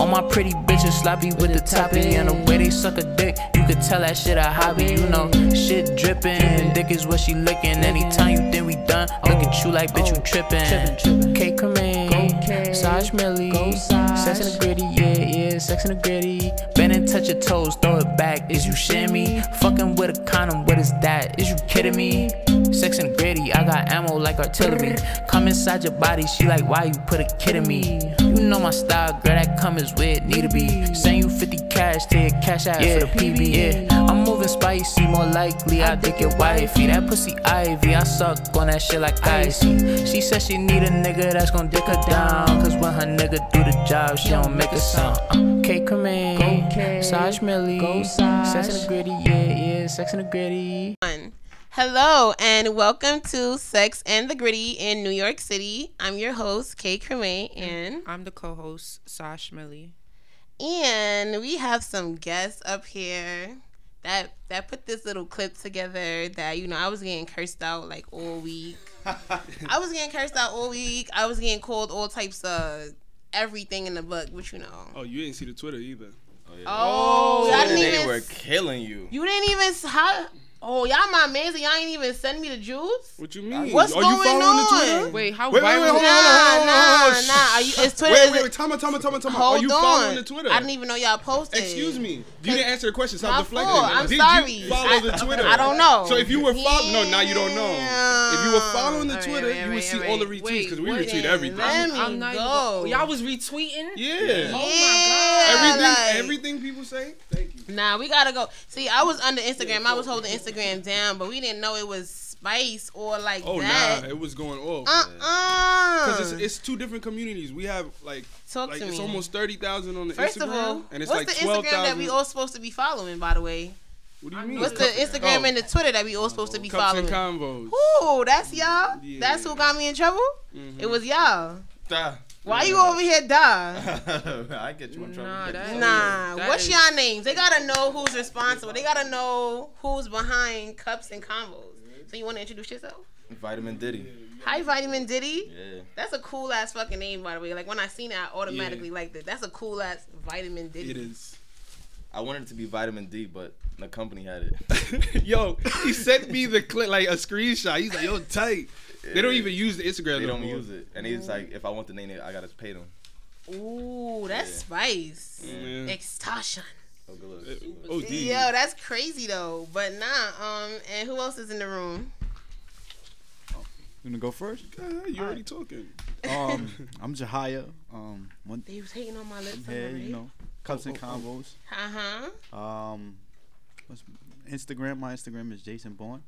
All my pretty bitches sloppy with the toppy, and the way they suck a dick, you could tell that shit a hobby. You know, shit drippin', dick is what she lickin'. Anytime you think we done, look at you like bitch you trippin'. K Kareem, Saj Millie, sex in the gritty, yeah, sex in the gritty. Bend and touch your toes, throw it back, is you shitting me? Fucking with a condom, what is that? Is you kidding me? Sex and gritty, I got ammo like artillery. Come inside your body, she like, why you put a kid in me? You know my style, girl, that come is where it need to be. Send you 50 cash, take cash out for the PB. Yeah, I'm moving spicy, more likely I dick your wifey. That pussy Ivy, I suck on that shit like icy. She said she need a nigga that's gon' dick her down, cause when her nigga do the job, she don't make a sound. K Kareem, Saj Millie, sex in the gritty, yeah, sex in the gritty. Hello and welcome to Sex and the Gritty in New York City. I'm your host, Kay Cremay, and I'm the co-host, Sash Millie. And we have some guests up here that put this little clip together that, you know, I was getting cursed out like all week. I was getting called all types of everything in the book, but you know. Oh, you didn't see the Twitter either. Oh, y'all didn't even. They were killing you. You didn't even. Oh, y'all my mans and y'all ain't even send me the juice? What you mean? What's going on? Are you following the Twitter? Wait, how? Wait, hold on. Are you, it's Twitter. Wait. Time out. Are you following the Twitter? I didn't even know y'all posted. Excuse me. You didn't answer the question. Stop deflecting. I'm sorry. Did you follow the Twitter? I don't know. So if you were following, now you don't know. If you were following the Twitter, you would see all the retweets because we retweet everything. Let me go. Y'all was retweeting? Yeah. Oh my God. Everything people say. Thank you. Nah, we gotta go. See, I was under Instagram. I was holding Instagram down, but we didn't know it was spice or like that. Oh, nah, it was going off. Because it's two different communities. We have like, it's almost 30,000 on the First Instagram. Of all, and it's what's like the 12,000. Instagram that we all supposed to be following, by the way? What do you mean? What's the Instagram and the Twitter that we all supposed to be following? Cups and Convos. Ooh, that's y'all? Yeah. That's who got me in trouble? Mm-hmm. It was y'all. Why you over here, I get you in trouble. What's y'all names? They gotta know who's responsible. They gotta know who's behind Cups and Convos. So you want to introduce yourself? Vitamin Diddy. Hi, Vitamin Diddy. Yeah. That's a cool ass fucking name, by the way. Like when I seen it, I automatically liked it. That's a cool ass Vitamin Diddy. It is. I wanted it to be Vitamin D, but the company had it. Yo, he sent me the clip, like a screenshot. He's like, yo, tight. They don't even use the Instagram. They don't use it. And he's like, if I want the name, I gotta pay them. Ooh, that's spice. Yeah. Extortion. Oh, good. Yo, that's crazy though. But nah, and who else is in the room? You wanna go first? You already talking. I'm Jahiah. They was hating on my lips. Yeah, right? You know, Cups and Convos. Instagram. My Instagram is Jason Bourne.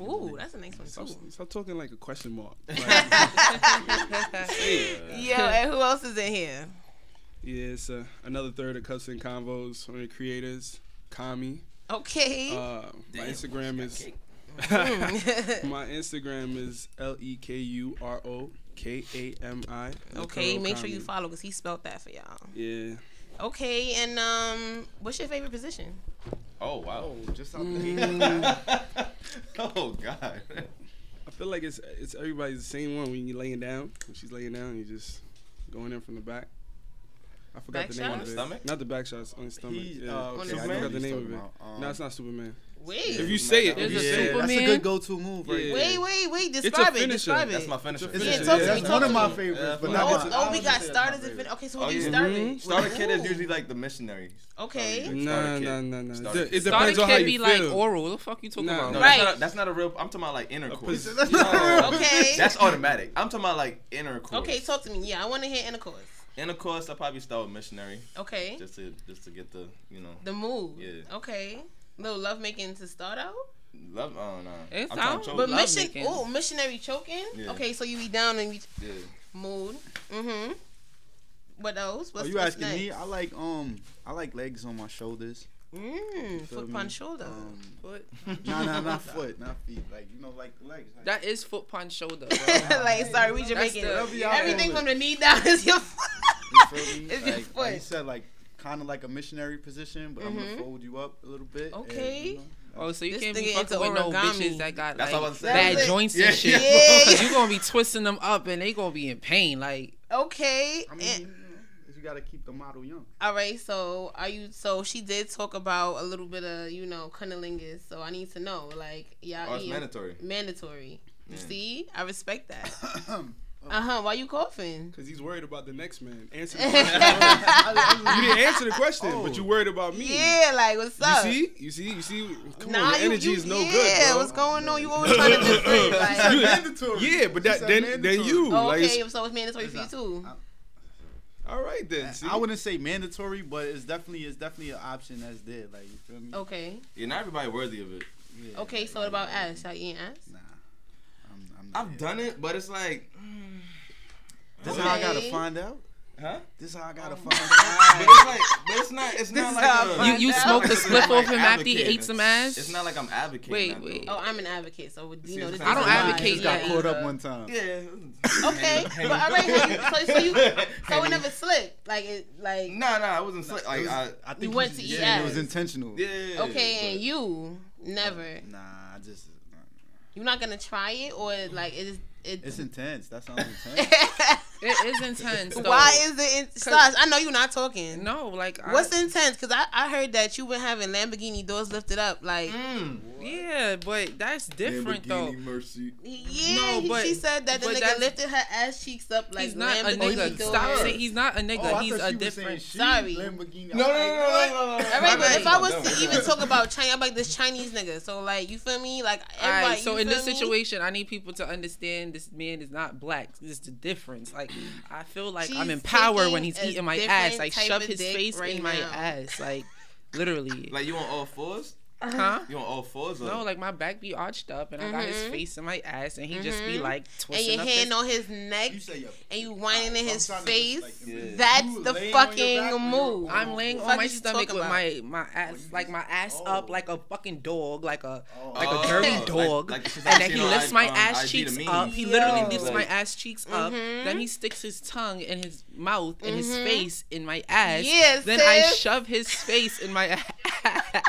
Ooh, that's a nice one too. Stop talking like a question mark. Yo, and who else is in here? Yeah, it's another third of Cups and Convos. One of the creators, Kami. Okay. My Instagram is LEKURKAMI. Okay, make sure you follow because he spelled that for y'all. Yeah. Okay, and what's your favorite position? Oh wow! Just out there. Oh God! I feel like it's everybody's the same one when you're laying down. When she's laying down, you just going in from the back. I forgot the name of it. Not the back shots on the stomach. I forgot the name of it. No, it's not Superman. Wait. If you say it, Superman. That's a good go-to move, right? Yeah. Wait. Describe it. Describe it. That's my finisher. It's one of my favorites. But we got starters and finish. Okay, so what do you starter? Starter kid is usually like the missionaries. Okay. No. It depends on how you feel. Starter kid be like oral. The fuck you talking about? Right. That's not a real. I'm talking about like intercourse. Okay. That's automatic. I'm talking about like intercourse. Okay, talk to me. Yeah, I want to hear intercourse. Intercourse, I probably start with missionary. Okay. Just to get the the move. Yeah. Okay. Little love making to start out? Love, oh no. It's out. But missionary choking? Yeah. Okay, so you be down and you mood. Mm-hmm. What else? What's asking next? Me? I like legs on my shoulders. Foot punch shoulder. Foot. Not foot, not feet. Like legs. Like that is foot punch shoulder. Like sorry, we Jamaican. Everything from the knee down is your foot. It's your foot. Like you said like kind of like a missionary position, but I'm gonna fold you up a little bit. Okay. And, so you can't be fucking with no bitches that got like bad joints and shit. Because you're gonna be twisting them up and they gonna be in pain. Like okay. I mean, you got to keep the model young. All right. So are you? So she did talk about a little bit of, you know, cunnilingus. So I need to know, like, y'all. Oh, it's mandatory. Mandatory. Yeah. See, I respect that. Why you coughing? Because he's worried about the next man. Answer the question. You didn't answer the question, but you worried about me. Yeah, like, what's up? You see? Come on, the energy is no good, yeah, what's going on? You always trying to different. Like, mandatory. Yeah, but that, then you. Oh, okay, like, so it's mandatory for you, too. All right, then. See? I wouldn't say mandatory, but it's definitely an option that's there. Like, you feel me? Okay. Yeah, not everybody worthy of it. Yeah, okay, so what about ass? Y'all eating ass? Nah. I've done it, but it's like... This is how I gotta find out. Huh? This is how I gotta find out. But it's not like you smoked the spliff off him after he ate some ass. It's not like I'm advocating. Wait. Oh, I'm an advocate. So you know, I don't advocate. Just got caught up one time. Yeah. Okay. But all right. So it never slipped. Like. No, it wasn't slick. Like I think you went to eat ass. It was intentional. Yeah. Okay, and you never. Nah, I just. You're not gonna try it, or like it is. It's intense. That sounds intense. It is intense. Though. Why is it intense? I know you're not talking. No, like what's intense? Because I heard that you were having Lamborghini doors lifted up, like yeah, but that's different though. Mercy. Yeah, no, but she said that the nigga lifted her ass cheeks up like he's not Lamborghini a nigga. Doors. Stop saying he's not a nigga. Oh, he's a different. Sorry. Lamborghini. No. All right, but if I was to even talk about China, I'm like this Chinese nigga. So like, you feel me? Like everybody. All right, so in this situation, I need people to understand this man is not black. This is the difference, like. I feel like I'm in power when he's eating my ass. Like, shove his face in my ass. Like, literally. Like, you on all fours? Huh? You on all fours? Or? No, like, my back be arched up, and I got his face in my ass, and he just be, like, twisting up. And your hand on his neck, and you whining in his face. That's the fucking move. I'm laying on my stomach with my ass, like, my ass up like a fucking dog, like a dirty dog. And then he lifts my ass cheeks up. He literally lifts my ass cheeks up. Then he sticks his tongue in his mouth and his face in my ass. Then I shove his face in my ass.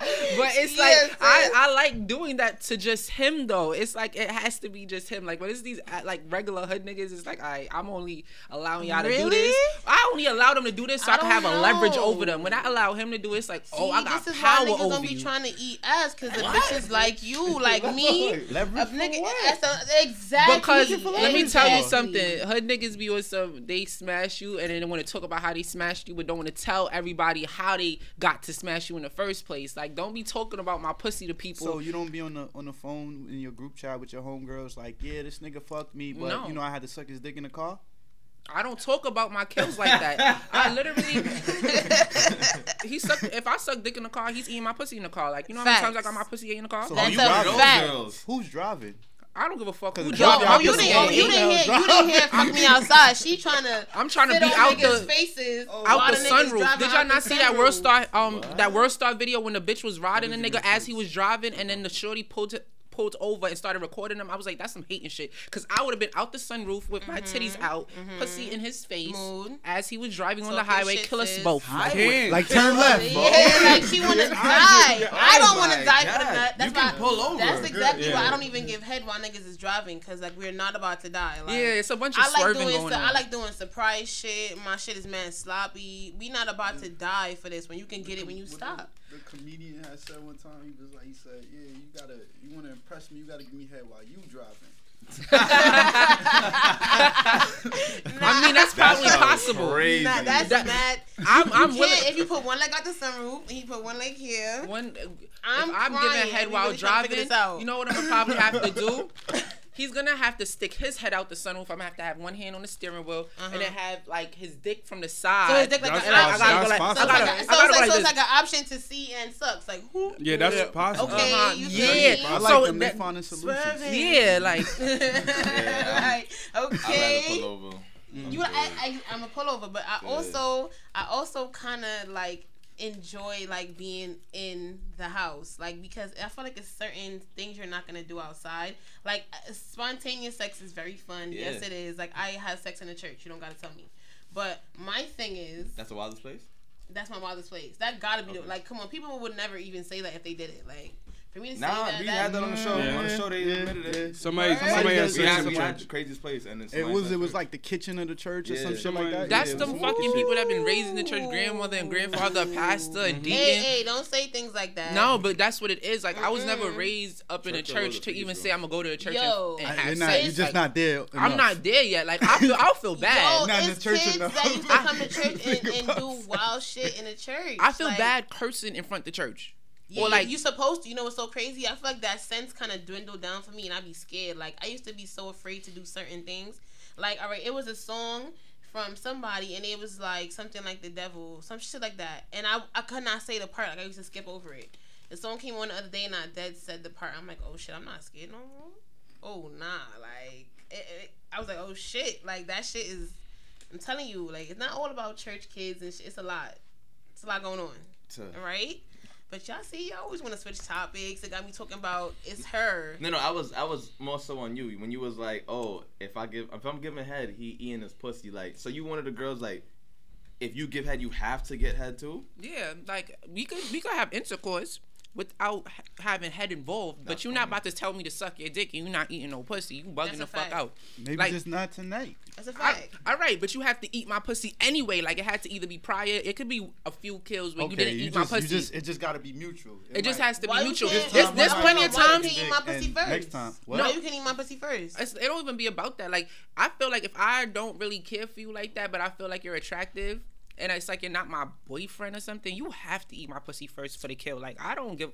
But it's like I like doing that to just him though. It's like it has to be just him. Like when it's these like regular hood niggas, it's like I'm only allowing y'all to do this. I only allow them to do this so I can have a leverage over them. When I allow him to do it, it's like I got this is power why over don't you. Be trying to eat ass because the bitches like you, like me, leverage nigga. Exactly. Because let me tell you something. Hood niggas be on some. They smash you and then they want to talk about how they smashed you, but don't want to tell everybody how they got to smash you in the first place. Like. Don't be talking about my pussy to people. So you don't be on the phone in your group chat with your homegirls like, yeah, this nigga fucked me, but you know I had to suck his dick in the car. I don't talk about my kills like that. I literally, if I suck dick in the car, he's eating my pussy in the car. Like, you know how many times I got my pussy in the car? So that's you got those girls. Who's driving? I don't give a fuck. Who you didn't hear. Fuck me outside. She trying to. I'm trying to be out the faces. Out the sunroof. Did y'all not see that Worldstar? That Worldstar video when the bitch was riding a nigga as he was driving, and then the shorty pulled over and started recording him. I was like, that's some hating shit. Cause I would have been out the sunroof with my titties out, pussy in his face, as he was driving on the highway, kill us both. Like turn left, bro. Yeah, like she wanna die. I don't wanna die for the nut. That's why. Pull over. That's exactly why I don't even give head while niggas is driving, cause like we're not about to die. Like, yeah, it's a bunch of swerving going on. I like doing surprise shit. My shit is mad sloppy. We not about to die for this. When you can get it when you stop. The comedian had said one time, he said, yeah, you want to impress me, you gotta give me head while you driving. I mean, that's probably possible. Crazy. Nah, that's mad. I'm willing. If you put one leg out the sunroof and he put one leg here, I'm giving head while driving. You know what I'm gonna probably have to do? He's gonna have to stick his head out the sunroof. I'm gonna have to have one hand on the steering wheel and then have like his dick from the side. So his dick like an option. So it's like an option to see and sucks. Like who? Yeah, that's possible. Okay, I like the mid-finding solutions. Yeah, like. Okay. I'm a pullover, but I also kind of like. Enjoy like being in the house, like because I feel like it's certain things you're not gonna do outside. Like spontaneous sex is very fun. Yeah. Yes, it is. Like I had sex in the church. You don't gotta tell me. But my thing is that's the wildest place. That's my wildest place. That gotta be like come on. People would never even say that if they did it. Like. We had that on the show. Yeah. On the show, they admitted it. Somebody had sex in the craziest place, and it was like the kitchen of the church or some shit like that. That's the fucking people that have been raised in the church, grandmother and grandfather, pastor and deacon. Hey, don't say things like that. No, but that's what it is. Like I was never raised up in a church to even say I'm gonna go to a church and have sex. You're just not there. I'm not there yet. Like I feel bad. Not in the church enough. That used to come to church and do wild shit in the church. I feel bad cursing in front of the church. Yeah, or like you supposed to, you know what's so crazy? I feel like that sense kind of dwindled down for me, and I'd be scared. Like I used to be so afraid to do certain things. Like, all right, it was a song from somebody, and it was like something like the devil, some shit like that. And I could not say the part. Like I used to skip over it. The song came on the other day, and I dead said the part. I'm like, oh shit, I'm not scared no more. Oh nah, like I was like, oh shit, like that shit is. I'm telling you, like it's not all about church kids and shit. It's a lot. It's a lot going on. Right. But y'all see, y'all always want to switch topics. It got me talking about it's her. No, I was more so on you when you was like, oh, if I'm giving head, he eating his pussy. Like, so you one of the girls like, if you give head, you have to get head too. Yeah, like we could have intercourse without having head involved, but you're not about to tell me to suck your dick and you're not eating no pussy. You bugging the fuck out. Maybe like, just not tonight. That's a fact. All right, but you have to eat my pussy anyway. Like, it had to either be prior. It could be a few kills where you didn't eat my pussy. It just got to be mutual. It just has to be mutual. There's plenty of times you can eat my pussy first. Next time. No, you can eat my pussy first. It don't even be about that. Like, I feel like if I don't really care for you like that, but I feel like you're attractive, and it's like you're not my boyfriend or something, you have to eat my pussy first for the kill. Like, I don't give...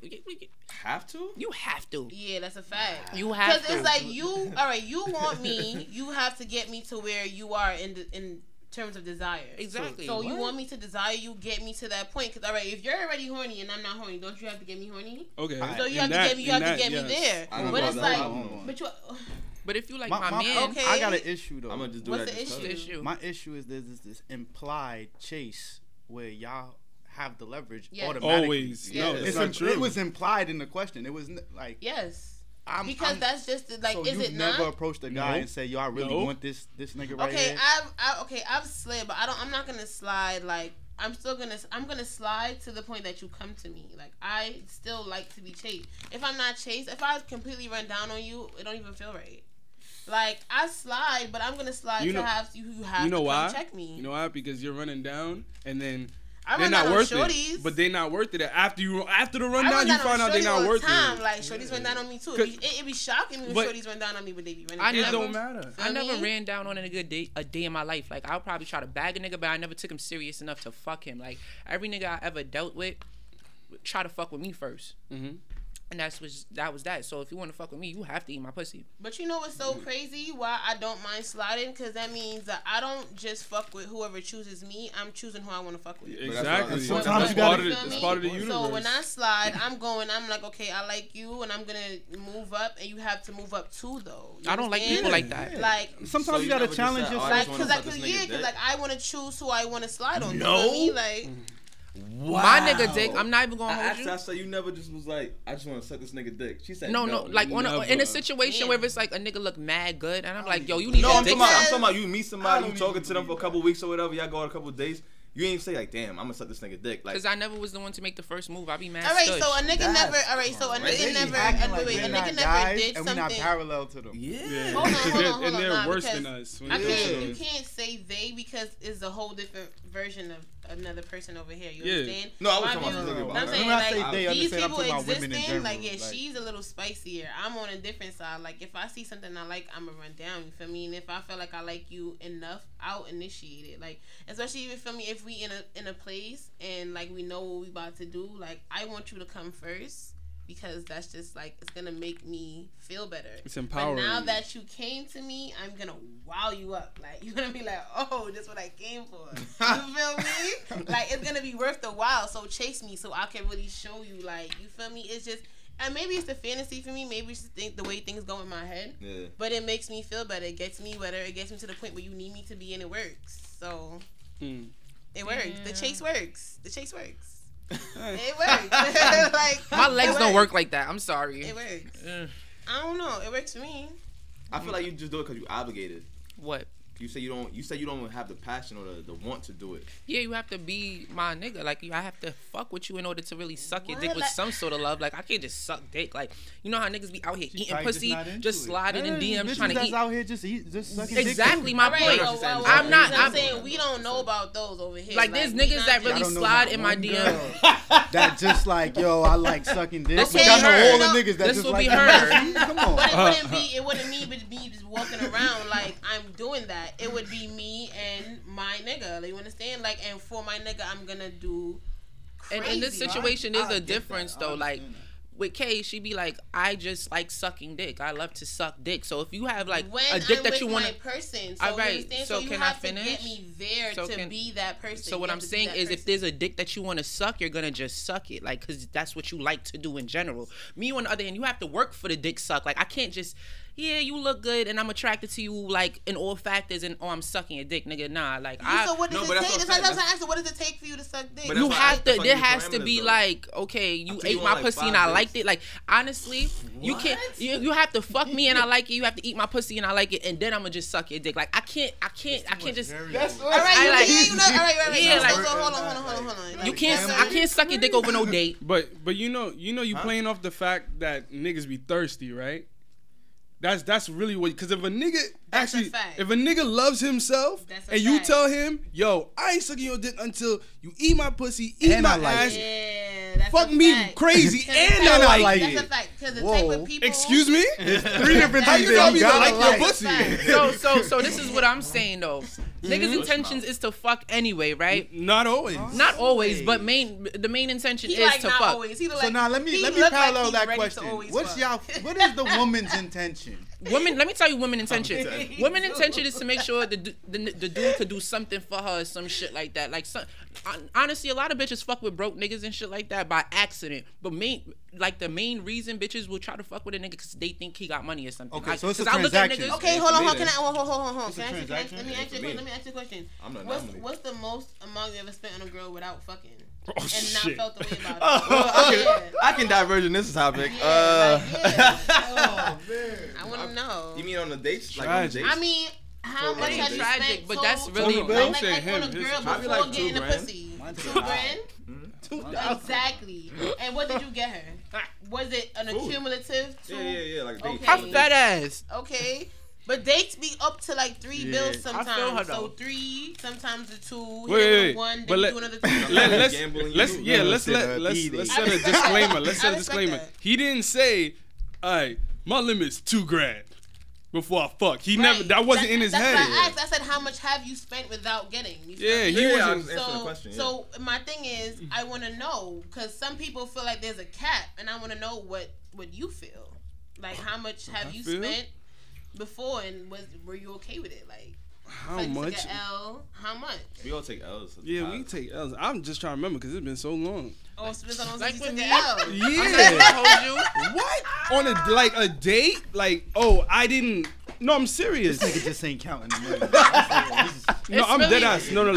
Have to? You have to. Yeah, that's a fact. You have to. Because it's like, you... All right, you want me. You have to get me to where you are in terms of desire. Exactly. So you want me to desire you, get me to that point. Because, all right, if you're already horny and I'm not horny, don't you have to get me horny? Okay. So you have to get me there. But it's like... But you... But if you like my man, okay. I got an issue though. I'm gonna just do what's that. What's the issue? My issue is there's this implied chase where y'all have the leverage automatically. Always, no, it's not true. It was implied in the question. It was like because that's just the, like, so is it not? You never approach the guy and say, yo, I really want this nigga right here. I've slid, but I'm not gonna slide like. I'm gonna slide to the point that you come to me. Like, I still like to be chased. If I'm not chased, if I completely run down on you, it don't even feel right. Like, I slide, but I'm gonna slide to have you check me. You know why? Because you're running down, and then they're not worth it. But they're not worth it. After the rundown, you find out they're not worth it. Like, shorties run down on me too. It be shocking me when shorties run down on me, but they be running down. It don't matter. I never ran down on a day in my life. Like, I'll probably try to bag a nigga, but I never took him serious enough to fuck him. Like, every nigga I ever dealt with try to fuck with me first. Mm-hmm. And that was that. So if you want to fuck with me, you have to eat my pussy. But you know what's so crazy? Why I don't mind sliding? Because that means that I don't just fuck with whoever chooses me. I'm choosing who I want to fuck with. Exactly. Sometimes you got it. It's part of the universe. So when I slide, I'm like, okay, I like you, and I'm gonna move up, and you have to move up too, though. I don't like people like that. Like, sometimes you gotta challenge yourself. Like, because I want to choose who I want to slide on. No. Like. Wow. My nigga dick, I'm not even gonna hold you. I said you never just was like, I just want to suck this nigga dick. She said no. Like in a situation where it's like a nigga look mad good, and I'm like, yo, you need a dick. I'm talking about you meet somebody, you talking to them for a couple weeks or whatever, y'all go out a couple days. You ain't say like, damn, I'm gonna suck this nigga dick. Like, cause I never was the one to make the first move. I be mad. A nigga never did something. And we're not parallel to them. Yeah. Hold on. And they're worse than us. You can't say they because it's a whole different version of another person over here. You understand? No, I was talking about. I'm saying like these people existing. Like, yeah, she's a little spicier. I'm on a different side. Like, if I see something I like, I'm gonna run down. You feel me? And if I feel like I like you enough, I'll initiate it. Like, especially if you feel me, if we in a place and like we know what we about to do, like I want you to come first because that's just like it's gonna make me feel better. It's empowering. But now that you came to me, I'm gonna wow you up. Like you're gonna be like, oh, that's what I came for. You feel me? Like it's gonna be worth the while. So chase me so I can really show you. Like you feel me? It's just. And maybe it's the fantasy for me. Maybe it's the way things go in my head. Yeah. But it makes me feel better. It gets me better. It gets me to the point where you need me to be, and it works. So. It works. Yeah. The chase works. It works. Like, my legs don't work like that. I'm sorry. It works. I don't know. It works for me. I feel like you just do it because you obligated. What? You say you don't have the passion or the want to do it. Yeah, you have to be my nigga. Like, I have to fuck with you in order to really suck your dick with some sort of love. Like, I can't just suck dick. Like, you know how niggas be out here eating pussy, just sliding in DMs trying to eat. Out here just sucking dick. Exactly my point. I'm saying we don't know about those over here. Like, there's niggas that really slide in my DM. That just like, yo, I like sucking dick. But I know all the niggas that just like that. Come on. But it wouldn't be just walking around like I'm doing that. It would be me and my nigga. Like, you understand? Like, and for my nigga, I'm gonna do crazy. And in this situation, there's a difference, though. Like, with Kay, she be like, I just like sucking dick. I love to suck dick. So if you have, like, when a dick that you want to... person. So all right, so can I finish? You have to get me there to be that person. So what I'm saying is if there's a dick that you want to suck, you're going to just suck it. Like, because that's what you like to do in general. Me, on the other hand, you have to work for the dick suck. Like, I can't just... yeah, you look good, and I'm attracted to you, like, in all factors, and, oh, I'm sucking your dick, nigga. Nah, like, so what does it take? That's what I asked, what does it take for you to suck dick? You have to, there has to be, like, okay, you ate my pussy, and I liked it. Like, honestly, you can't, you have to fuck me, and I like it. You have to eat my pussy, and I like it, and then I'm gonna just suck your dick. Like, I can't just. All right, yeah, like, hold on. I can't suck your dick over no date. But you know, you playing off the fact that niggas be thirsty, right? That's really what, because if a nigga loves himself and you tell him, yo, I ain't sucking your dick until you eat my pussy, eat my ass, fuck me crazy, and I like it. That's a fact. Because the type of people. Excuse me? There's 3 different things that you gotta like your pussy. So this is what I'm saying though. Niggas' intentions is to fuck anyway, right? Not always. Not always, but the main intention is to fuck. So now let me parallel that question. What is the woman's intention? Let me tell you women's intention. Women's intention is to make sure the dude could do something for her or some shit like that. Like, honestly, a lot of bitches fuck with broke niggas and shit like that by accident. But the main reason bitches will try to fuck with a nigga because they think he got money or something. Okay, so it's a transaction. Okay, hold on. Hold on. Let me ask you a question. What's the most amount you ever spent on a girl without fucking? Oh, and shit. Not felt the way about it. I can diverge in this topic. Yeah, oh, man. I want to know. You mean on the dates? Like on the dates? I mean, how much have you spent? But that's really like on a girl before getting a pussy. 2 grand? Exactly. And what did you get her? Was it an accumulative? Yeah. Like a date. I'm fat ass. Okay. But dates be up to like 3 bills sometimes. So 3, sometimes the 2, wait, 1, then do another 2. Let's set a disclaimer. Let's set a disclaimer. He didn't say, all right, my limit's 2 grand before I fuck. He never. That wasn't in his head. That's what I asked. I said, how much have you spent without getting? He wasn't answering the question. So my thing is, I want to know because some people feel like there's a cap, and I want to know what you feel. Like, how much have you spent before, and were you okay with it? Like, how much? How much? We all take L's. Yeah, we take L's. I'm just trying to remember because it's been so long. Oh, it's been so long since you took the L. Yeah. I told you. What? On a date? Like, oh, I didn't. No, I'm serious. This nigga just ain't counting the money. No, I'm dead ass. No.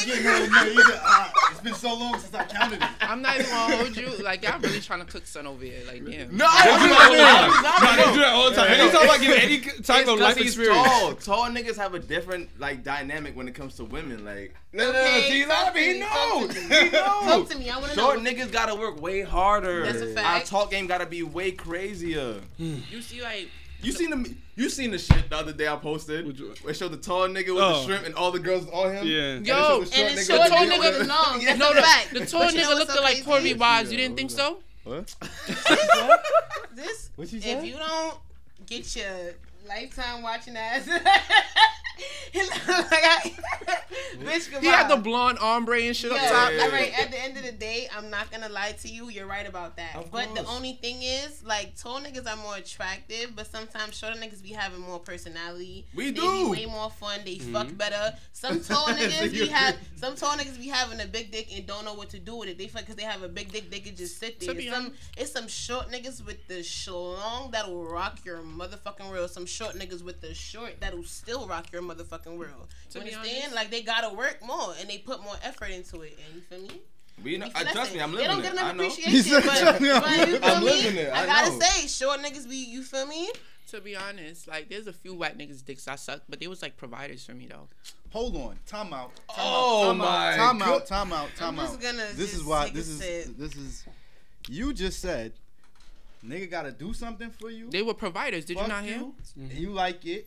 It's been so long since I counted it. I'm not even gonna hold you. Like, y'all really trying to cook son over here. Like, damn. No, I do that all the time. Anytime I give any type of life experience. Tall niggas have a different, like, dynamic when it comes to women. Like, no. See, he knows. Talk to me. I want to know. Short niggas gotta work way harder. That's a fact. Our talk game gotta be way crazier. You see, like. You seen the shit the other day I posted. It showed the tall nigga with the shrimp and all the girls on him. Yeah. Yo, and the tall nigga was long. Yeah. No, the tall nigga looked like Corby Wise. You didn't think so? What? This. What you said? If you don't get your lifetime watching ass. Bitch, he had the blonde ombre and shit up top. Yeah. All right, at the end of the day, I'm not gonna lie to you. You're right about that. But the only thing is, like, tall niggas are more attractive, but sometimes shorter niggas be having more personality. They be way more fun. They fuck better. Some tall niggas be having a big dick and don't know what to do with it. They fuck because they have a big dick. They can just sit there. It's some short niggas with the long that'll rock your motherfucking world. Some short niggas with the short that'll still rock your motherfucking world. You understand? Like, they gotta work more and they put more effort into it. And you feel me? Trust me, I'm living it. They don't get enough appreciation, but you feel me? I gotta say, short niggas be, you feel me? To be honest, like, there's a few white niggas' dicks I sucked, but they was, like, providers for me, though. Hold on. Time out. Time out. This is why. You just said, nigga gotta do something for you. They were providers. Did you not hear? Mm-hmm. And you like it.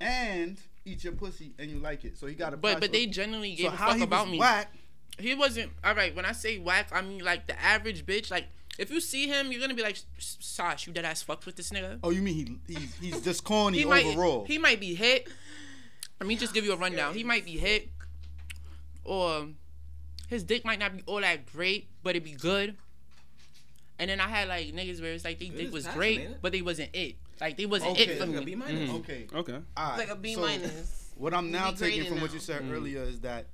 And eat your pussy and you like it. So he gotta But they generally gave a fuck about me. Whack. He wasn't. Alright, when I say whack, I mean, like, the average bitch, like, if you see him, you're gonna be like, Sash, you dead ass fucked with this nigga. Oh, you mean he's just corny overall. He might be hit. Let me just give you a rundown. He might be hit, or his dick might not be all that great, but it be good. And then I had like niggas where it's like they dick was great, but they wasn't it. Like they wasn't it for me. Like a B minus. Okay. Okay. All right. Like a B minus. What I'm now taking from what you said earlier is that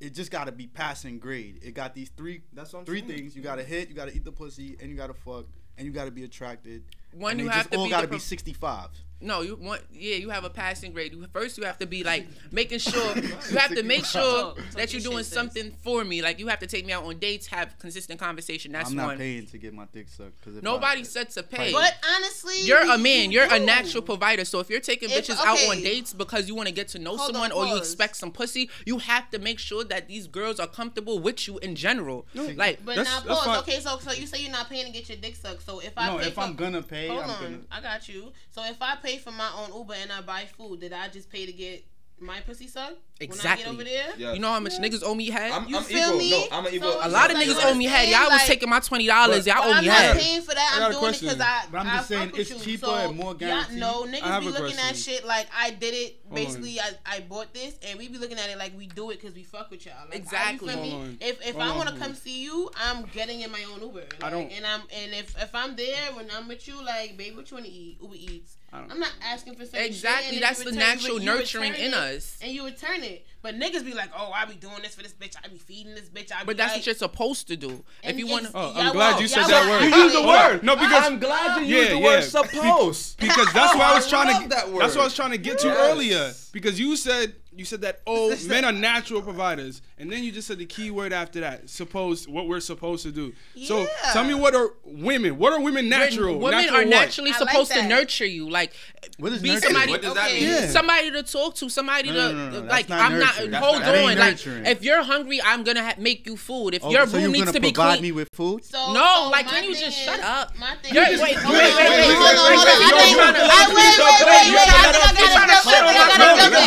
it just gotta be passing grade. It got these three things. You gotta hit, you gotta eat the pussy, and you gotta fuck, and you gotta be attracted. One, you have to all gotta be 65. No, you want you have a passing grade. First, you have to be like making sure you have to make sure that you're doing something for me. Like you have to take me out on dates, have consistent conversation. That's one. I'm not paying to get my dick sucked because nobody said to pay. But honestly, you're a man. You're a natural provider. So if you're taking bitches out on dates because you want to get to know someone or you expect some pussy, you have to make sure that these girls are comfortable with you in general. Like, but now pause. Okay, so you say you're not paying to get your dick sucked. So if I if I'm gonna pay, hold on, I got you. So if I pay for my own Uber and I buy food, did I just pay to get my pussy sucked? Exactly. When I get over there? Yes. You know how much niggas owe me head? You feel me? No, I'm an evil. A lot of niggas owe me head. Y'all was taking my $20. Y'all owe me head. I'm not paying for that. I'm doing it because I'm just saying it's cheaper and more guaranteed. No, niggas be looking at shit like I did it. Basically, I bought this, and we be looking at it like we do it because we fuck with y'all. Exactly. If I want to come see you, I'm getting in my own Uber. And if I'm there when I'm with you, like, babe, what you want to eat? Uber Eats. I'm not asking for something. Exactly. That's the natural nurturing in us. And you return it. But niggas be like, oh, I be doing this for this bitch. I be feeding this bitch. But that's what you're supposed to do. If you want to. Oh, I'm glad you said that word. You used the word. No, because I'm glad you used the word supposed. Because that's what I was trying to. That's what I was trying to get to earlier. Because you said that men are natural providers, and then you just said the key word after that. Supposed, what we're supposed to do. Yeah. So tell me, what are women natural? Women are naturally supposed to nurture you, like be somebody. What does that mean? Yeah. Somebody to talk to, somebody to like. I'm not hold on. Like if you're hungry, I'm gonna make you food. If your room needs to be clean, me with food. No, like can you just shut up? Wait.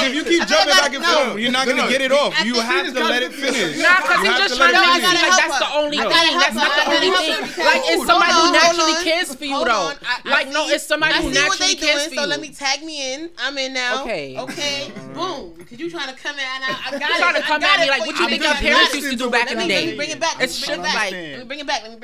If you keep jumping back and forth, you're not going to get it off. You have to let it finish. Nah, because he just trying to make you like that's the only thing. That's not the only thing. Like, it's somebody who naturally cares for you, though. Like, no, it's somebody who naturally cares for you. So let me tag me in. I'm in now. Okay. Boom. Because you trying to come at me. I got it. You trying to come at me like what you think your parents used to do back in the day. Let me bring it back. It's shit like. Let me bring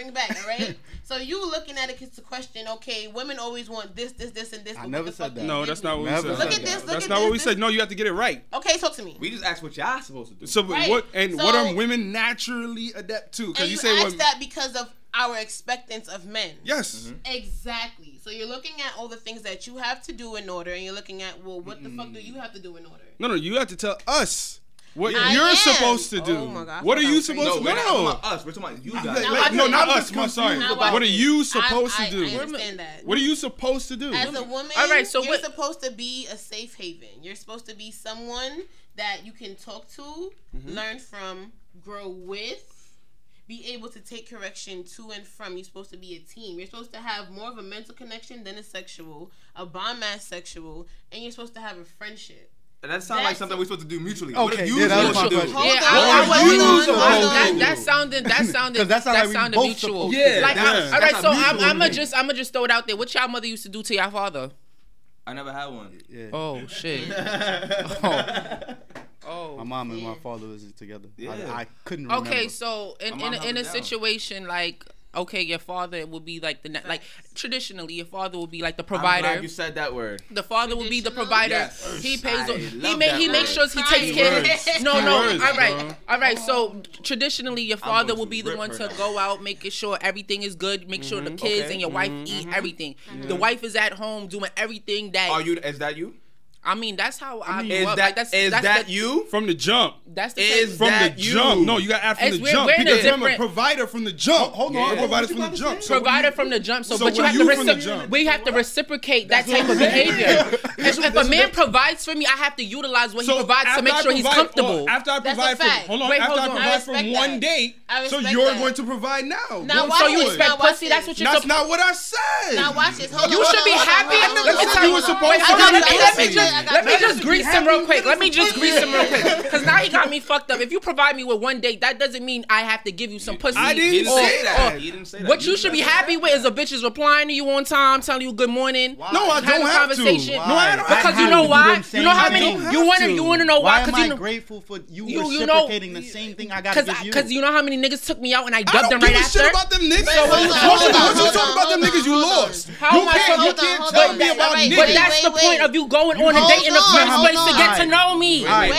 it back. All right? So you looking at it because it's a question, okay, women always want this, and this. I never said that. No, that's not what we said. Look at this. That's not what we said. No, you have to get it right. Okay, talk to me. We just asked what y'all supposed to do. So right. What are women naturally adept to? Because you say asked that because of our expectance of men. Yes. Mm-hmm. Exactly. So you're looking at all the things that you have to do in order, and you're looking at, well, what the fuck do you have to do in order? No, you have to tell us. What you're supposed to do? Oh my God, what are you supposed to do? We're not talking about us. We're talking about you guys. No, not us. I'm sorry. What are you supposed to do? I understand that. What are you supposed to do? As a woman, you're supposed to be a safe haven. You're supposed to be someone that you can talk to, learn from, grow with. Be able to take correction to and from. You're supposed to be a team. You're supposed to have more of a mental connection than a sexual, a bomb-ass sexual, and you're supposed to have a friendship. That sounds like something we're supposed to do mutually. Okay, that sounded mutual. Yeah. Like, all right, so I'ma just throw it out there. What y'all mother used to do to y'all father? I never had one. Yeah. Oh shit. Oh. My mom and my father was together. Yeah. I couldn't remember. Okay, so in a situation like. Okay, your father will be like like traditionally, your father will be like the provider. I'm glad you said that word. The father will be the provider. Yes. He pays. He makes sure he takes care of it. No. All right. So traditionally, your father will be the one to go out, making sure everything is good, make sure the kids and your wife eat everything. The wife is at home doing everything that. Is that you? I mean, that's how I mean, grew up. Like, that's you? From the jump. That's the is from that the you? Jump. No, you got to add from the jump. Because I'm a provider from the jump. Hold on. Provider from the jump. Provider from the jump. So, but you have to reciprocate that type of behavior. If a man provides for me, I have to utilize what he provides to make sure he's comfortable. After I provide for one date, so you're going to provide now. Now, why you expect pussy? That's what you're supposed to. That's not what I said. Now, watch this. Hold on. You should be happy. Let me just grease him real quick. Because now he got me fucked up. If you provide me with one date, that doesn't mean I have to give you some pussy. I didn't say that. What you should be happy with is a bitch is replying to you on time, telling you good morning. No, I don't have to. Because you know why? You know how many? You want to know why? Because I'm grateful for you reciprocating the same thing I got to give you. Because you know how many niggas took me out and I dubbed them right after? I don't give a shit about them niggas. What you talking about them niggas? You lost. You can't tell me about niggas. But that's the point of you going on a date in the first place to get to know me. Wait.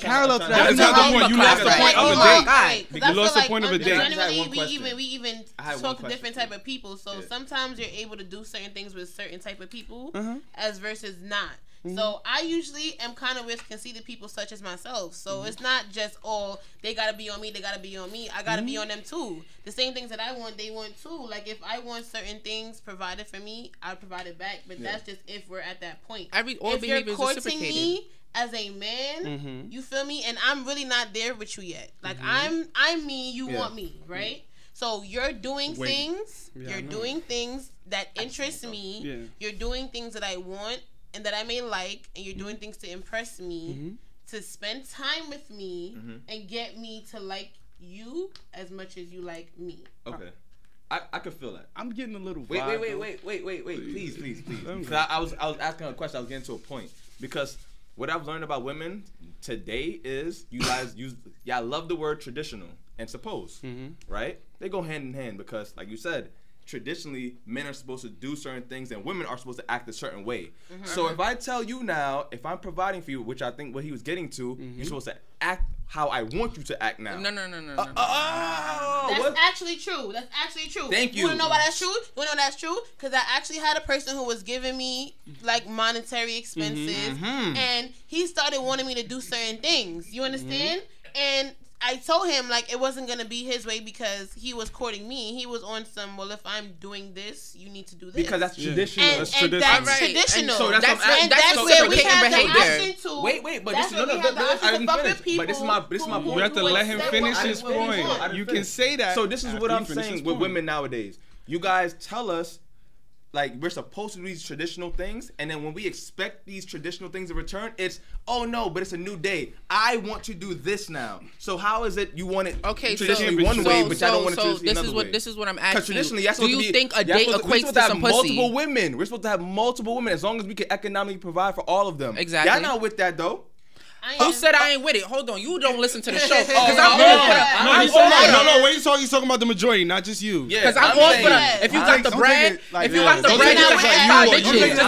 Parallel to that. That's not the point. You lost the point of a date. You lost the point of a date. We even talk to different type of people. So sometimes you're able to do certain things with certain type of people as versus not. Mm-hmm. So I usually am kind of with conceited people such as myself. So it's not just they gotta be on me, I gotta be on them too. The same things that I want, they want too. Like if I want certain things provided for me, I provide it back. But that's just if we're at that point. If you're courting me as a man, you feel me, and I'm really not there with you yet. Like I'm me, you want me, right? So you're doing things. You're doing things that interest me. You're doing things that I want and that I may like, and you're doing things to impress me, to spend time with me, and get me to like you as much as you like me. Okay. I can feel that. I'm getting a little vibe. Wait, please. I was asking a question. I was getting to a point. Because what I've learned about women today is, you guys use, yeah, I love the word traditional and suppose, right? They go hand in hand because, like you said, traditionally, men are supposed to do certain things and women are supposed to act a certain way. So if I tell you now, if I'm providing for you, which I think what he was getting to, you're supposed to act how I want you to act now. No. That's actually true. Thank you. You wanna know why that's true? Because I actually had a person who was giving me like monetary expenses and he started wanting me to do certain things. You understand? And I told him, like, it wasn't going to be his way because he was courting me. He was on some, well, if I'm doing this, you need to do this. Because that's traditional. That's traditional. So that's where we have the option to. Wait, but this is my point. You have to let him finish his point. You can say that. So this is what I'm saying with women nowadays. You guys tell us, like, we're supposed to do these traditional things, and then when we expect these traditional things in return, it's, oh no, but it's a new day. I want to do this now. So how is it you want it traditionally one way, but I don't want it traditionally another way? This is what I'm asking. Because traditionally, do you think a date equates to some pussy? Multiple women. We're supposed to have multiple women as long as we can economically provide for all of them. Exactly. Y'all not with that though. Who said I ain't with it? Hold on, you don't listen to the show. He's talking about the majority, not just you. Because I'm all for the, if you got the bread, if you got the bread, I'm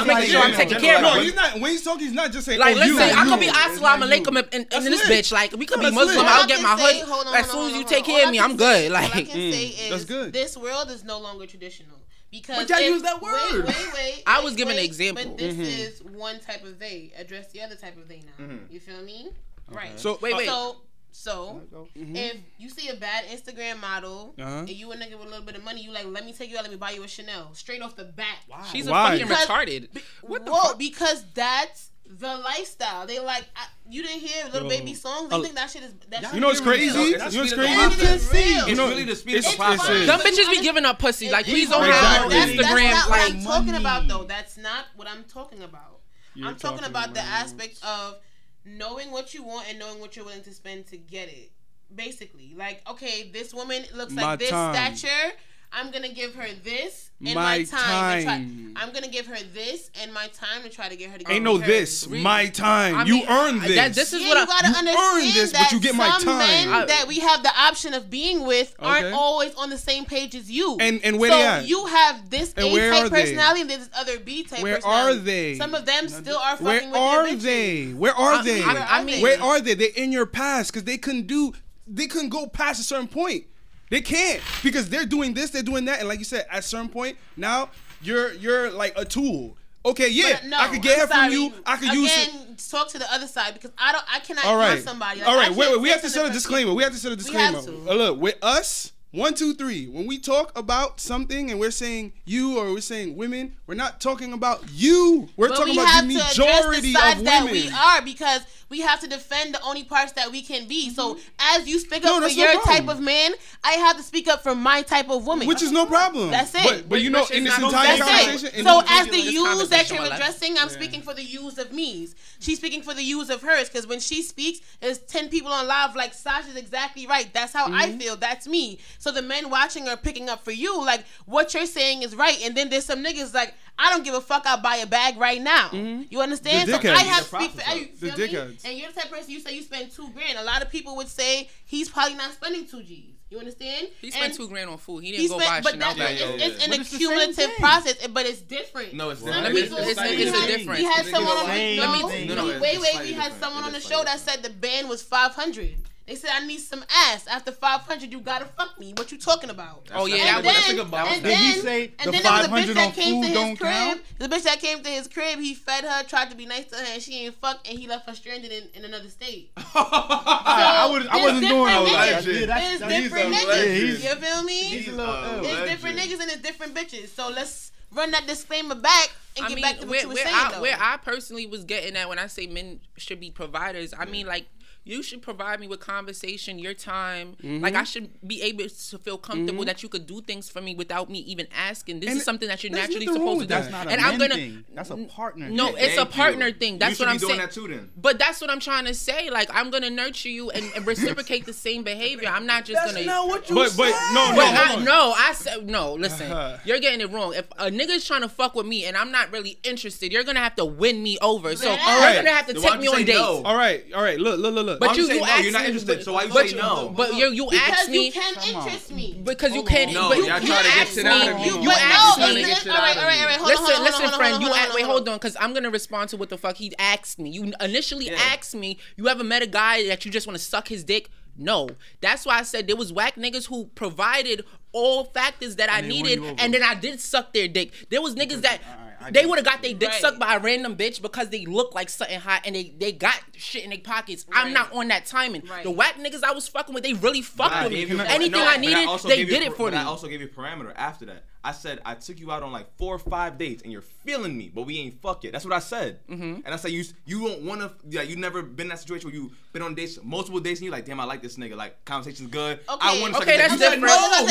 making sure I'm taking care of it. When he's talking, he's not just saying, like, listen, I could be Aslam Alaikum in this bitch. Like, we could be Muslim, I'll get my hood. As soon as you take care of me, I'm good. Like, all I can say is, this world is no longer traditional. Because I use that word. I was giving an example. But this is one type of they. Address the other type of they now. You feel me? Okay. Right. So So if you see a bad Instagram model and you a nigga with a little bit of money, you like, let me take you out, let me buy you a Chanel. Straight off the bat. Wow. She's a fucking retarded. What the fuck? Because that's the lifestyle. They like, you didn't hear Little Baby songs. They think that shit is. You know what's crazy? It's really the speed of the process. Some bitches be giving up pussy. Like, please don't have Instagram. That's not what I'm talking about, though. That's not what I'm talking about. I'm talking about the aspect of knowing what you want and knowing what you're willing to spend to get it. Basically, like, okay, this woman looks like this stature. I'm going to give her this and my time. I'm going to give her this and my time to try to get her to get my time. I mean, you earn this. You got to understand that but you get my time. Some men that we have the option of being with aren't always on the same page as you. And where they at? You have this A-type personality and this other B-type personality. Where are they? Some of them still are fucking with their bitches. Where are they? Where are they? They're in your past because they couldn't go past a certain point. They can't because they're doing this, they're doing that, and like you said, at a certain point, now you're like a tool. Okay, yeah, no, I could get her from you. I could use it. Again, talk to the other side because I cannot trust somebody. Like, all right, wait, we have to set a disclaimer. We have to set a disclaimer. Look, with us, 1, 2, 3. When we talk about something and we're saying you or we're saying women, we're not talking about you. We're talking about the majority of women. That we are because we have to defend the only parts that we can be. So as you speak up for your type of man, I have to speak up for my type of woman, which is no problem. That's it. But you know, in this entire conversation, so as the yous that you're addressing, I'm speaking for the yous of me's. She's speaking for the yous of hers because when she speaks, there's 10 people on live like Sasha's exactly right. That's how I feel. That's me. So the men watching are picking up for you, like what you're saying is right, and then there's some niggas like I don't give a fuck. I'll buy a bag right now. You understand? So I have to speak for every dickhead. And you're the type of person you say you spend $2,000. A lot of people would say he's probably not spending $2,000. You understand? He spent $2,000 on food. He didn't go buy Chanel bags. It's an accumulative process, but it's different. No, it's not. It's a difference. He had someone on the we had someone on the show that said the ban was $500. They said, I need some ass. After $500, you gotta fuck me. What you talking about? Oh, yeah. And then there was a bitch that came to his crib. The bitch that came to his crib, he fed her, tried to be nice to her, and she ain't fucked, and he left her stranded in another state. So, I wasn't doing that shit. There's different niggas. You feel me? There's different niggas and there's different bitches. So let's run that disclaimer back and get back to what you were saying, though. Where I personally was getting at when I say men should be providers, I mean, like, you should provide me with conversation, your time. Like, I should be able to feel comfortable that you could do things for me without me even asking. This is something that you're naturally supposed to do. That's not a man thing. That's a partner thing. No, it's a partner thing. That's what I'm saying. You should be doing that too, then. But that's what I'm trying to say. Like, I'm going to nurture you and reciprocate the same behavior. I'm not just going to... That's not what you said. No, listen. You're getting it wrong. If a nigga's trying to fuck with me and I'm not really interested, you're going to have to win me over. So, you're going to have to take me on dates. All right. Look. But you asked me. You're not interested. So why you say no? But you asked me. Because you can interest me. Because you can. No, y'all try to get shit out of me. You asked me. All right. Listen, friend. Wait, hold on. Because I'm going to respond to what the fuck he asked me. You initially asked me, you ever met a guy that you just want to suck his dick? No. That's why I said there was whack niggas who provided all factors that I needed, and then I did suck their dick. There was niggas that... They would have got their dick sucked by a random bitch because they look like something hot and they got shit in their pockets. I'm not on that timing. The whack niggas I was fucking with, they really fucked with me. Anything I needed, they did it for me. I also gave you a parameter after that. I said, I took you out on like 4 or 5 dates and you're feeling me, but we ain't fuck it. That's what I said. And I said, you don't want to, you never been in that situation where you been on dates, multiple dates, and you're like, damn, I like this nigga. Like, conversation's good. Okay, that's different.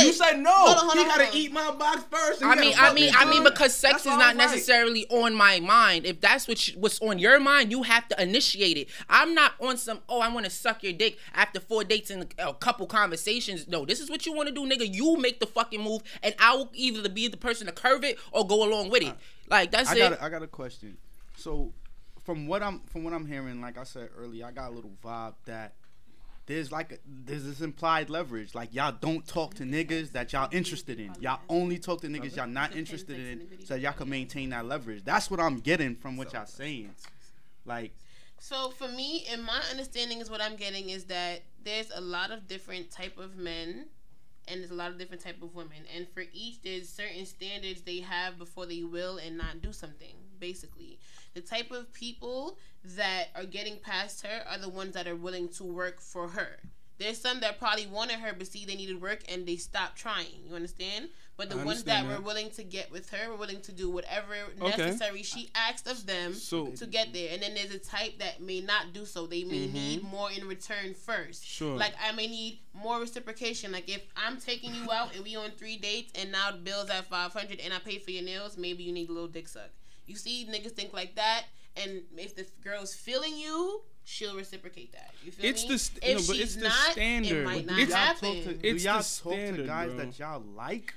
You said no. You got to eat my box first. I mean, because sex is not necessarily on my mind. If that's what's on your mind, you have to initiate it. I'm not on some, I want to suck your dick after 4 dates and a couple conversations. No, this is what you want to do, nigga. You make the fucking move, and I will either to be the person to curve it or go along with it. Like, that's it. I got a question. So from what I'm hearing, like I said earlier, I got a little vibe that there's this implied leverage. Like, y'all don't talk to niggas that y'all interested in. Y'all only talk to niggas y'all not interested in, so y'all can maintain that leverage. That's what I'm getting from what y'all saying. Like, so for me, in my understanding, is what I'm getting is that there's a lot of different type of men. And there's a lot of different type of women. And for each, there's certain standards they have before they will and not do something, basically. The type of people that are getting past her are the ones that are willing to work for her. There's some that probably wanted her, but see, they needed work, and they stopped trying. You understand? But the ones that were willing to get with her were willing to do whatever necessary she asked of them to get there. And then there's a type that may not do so. They may need more in return first. Sure. Like, I may need more reciprocation. Like, if I'm taking you out and we on 3 dates and now the bill's at $500 and I pay for your nails, maybe you need a little dick suck. You see, niggas think like that. And if the girl's feeling you, she'll reciprocate that. You feel me? If she's not, it might not happen. Do y'all talk to guys that y'all like?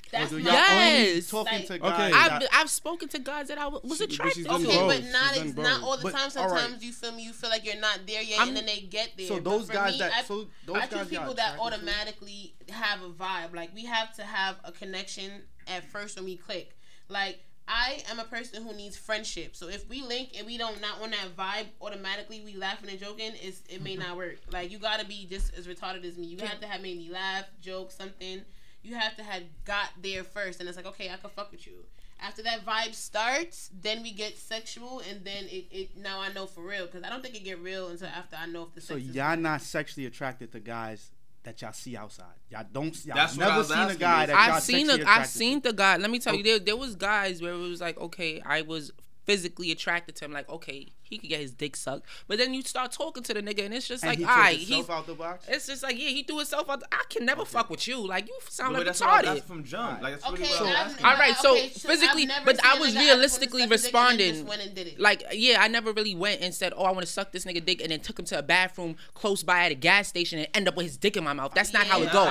I've spoken to guys that I was attracted to. But not all the time. Sometimes you feel me. You feel like you're not there yet, and then they get there. So those guys that I choose people that automatically have a vibe. Like, we have to have a connection at first when we click. Like, I am a person who needs friendship. So if we link and we don't not on that vibe, automatically we laughing and joking, it may not work. Like, you gotta be just as retarded as me. You have to have made me laugh, joke, something. You have to have got there first, and it's like, okay, I can fuck with you. After that vibe starts, then we get sexual, and then it now I know for real, because I don't think it get real until after I know if the sex is y'all real. Not sexually attracted to guys that y'all see outside. Y'all don't see. I've never seen a guy that y'all sexually attracted to. I've seen the guy. Let me tell you, there was guys where it was like, okay, I was physically attracted to him, like, okay, he could get his dick sucked, but then you start talking to the nigga and it's just like, all right, he's out the box. It's just like, yeah, he threw himself out. I can never fuck with you, like, you sound like retarded. That's from jump. Like, that's okay, all right, so physically, but I was realistically responding. Like, yeah, I never really went and said, oh, I want to suck this nigga dick, and then took him to a bathroom close by at a gas station and end up with his dick in my mouth. That's not how it goes.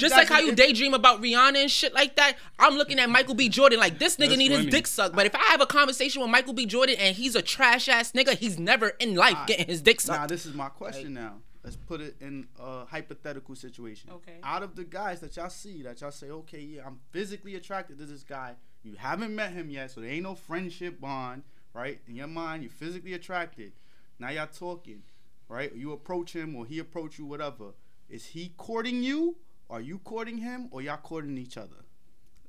Just like how you daydream about Rihanna and shit like that. I'm looking at Michael B. Jordan like, this nigga need his dick sucked, but if I have a conversation with Michael B. Jordan and he's a trash ass nigga, he's never in life getting his dick sucked. Now this is my question. Now let's put it in a hypothetical situation. Okay. Out of the guys that y'all see, that y'all say, okay, yeah, I'm physically attracted to this guy. You haven't met him yet, so there ain't no friendship bond, right? In your mind, you're physically attracted. Now y'all talking, right? You approach him or he approach you, whatever. Is he courting you? Are you courting him? Or y'all courting each other?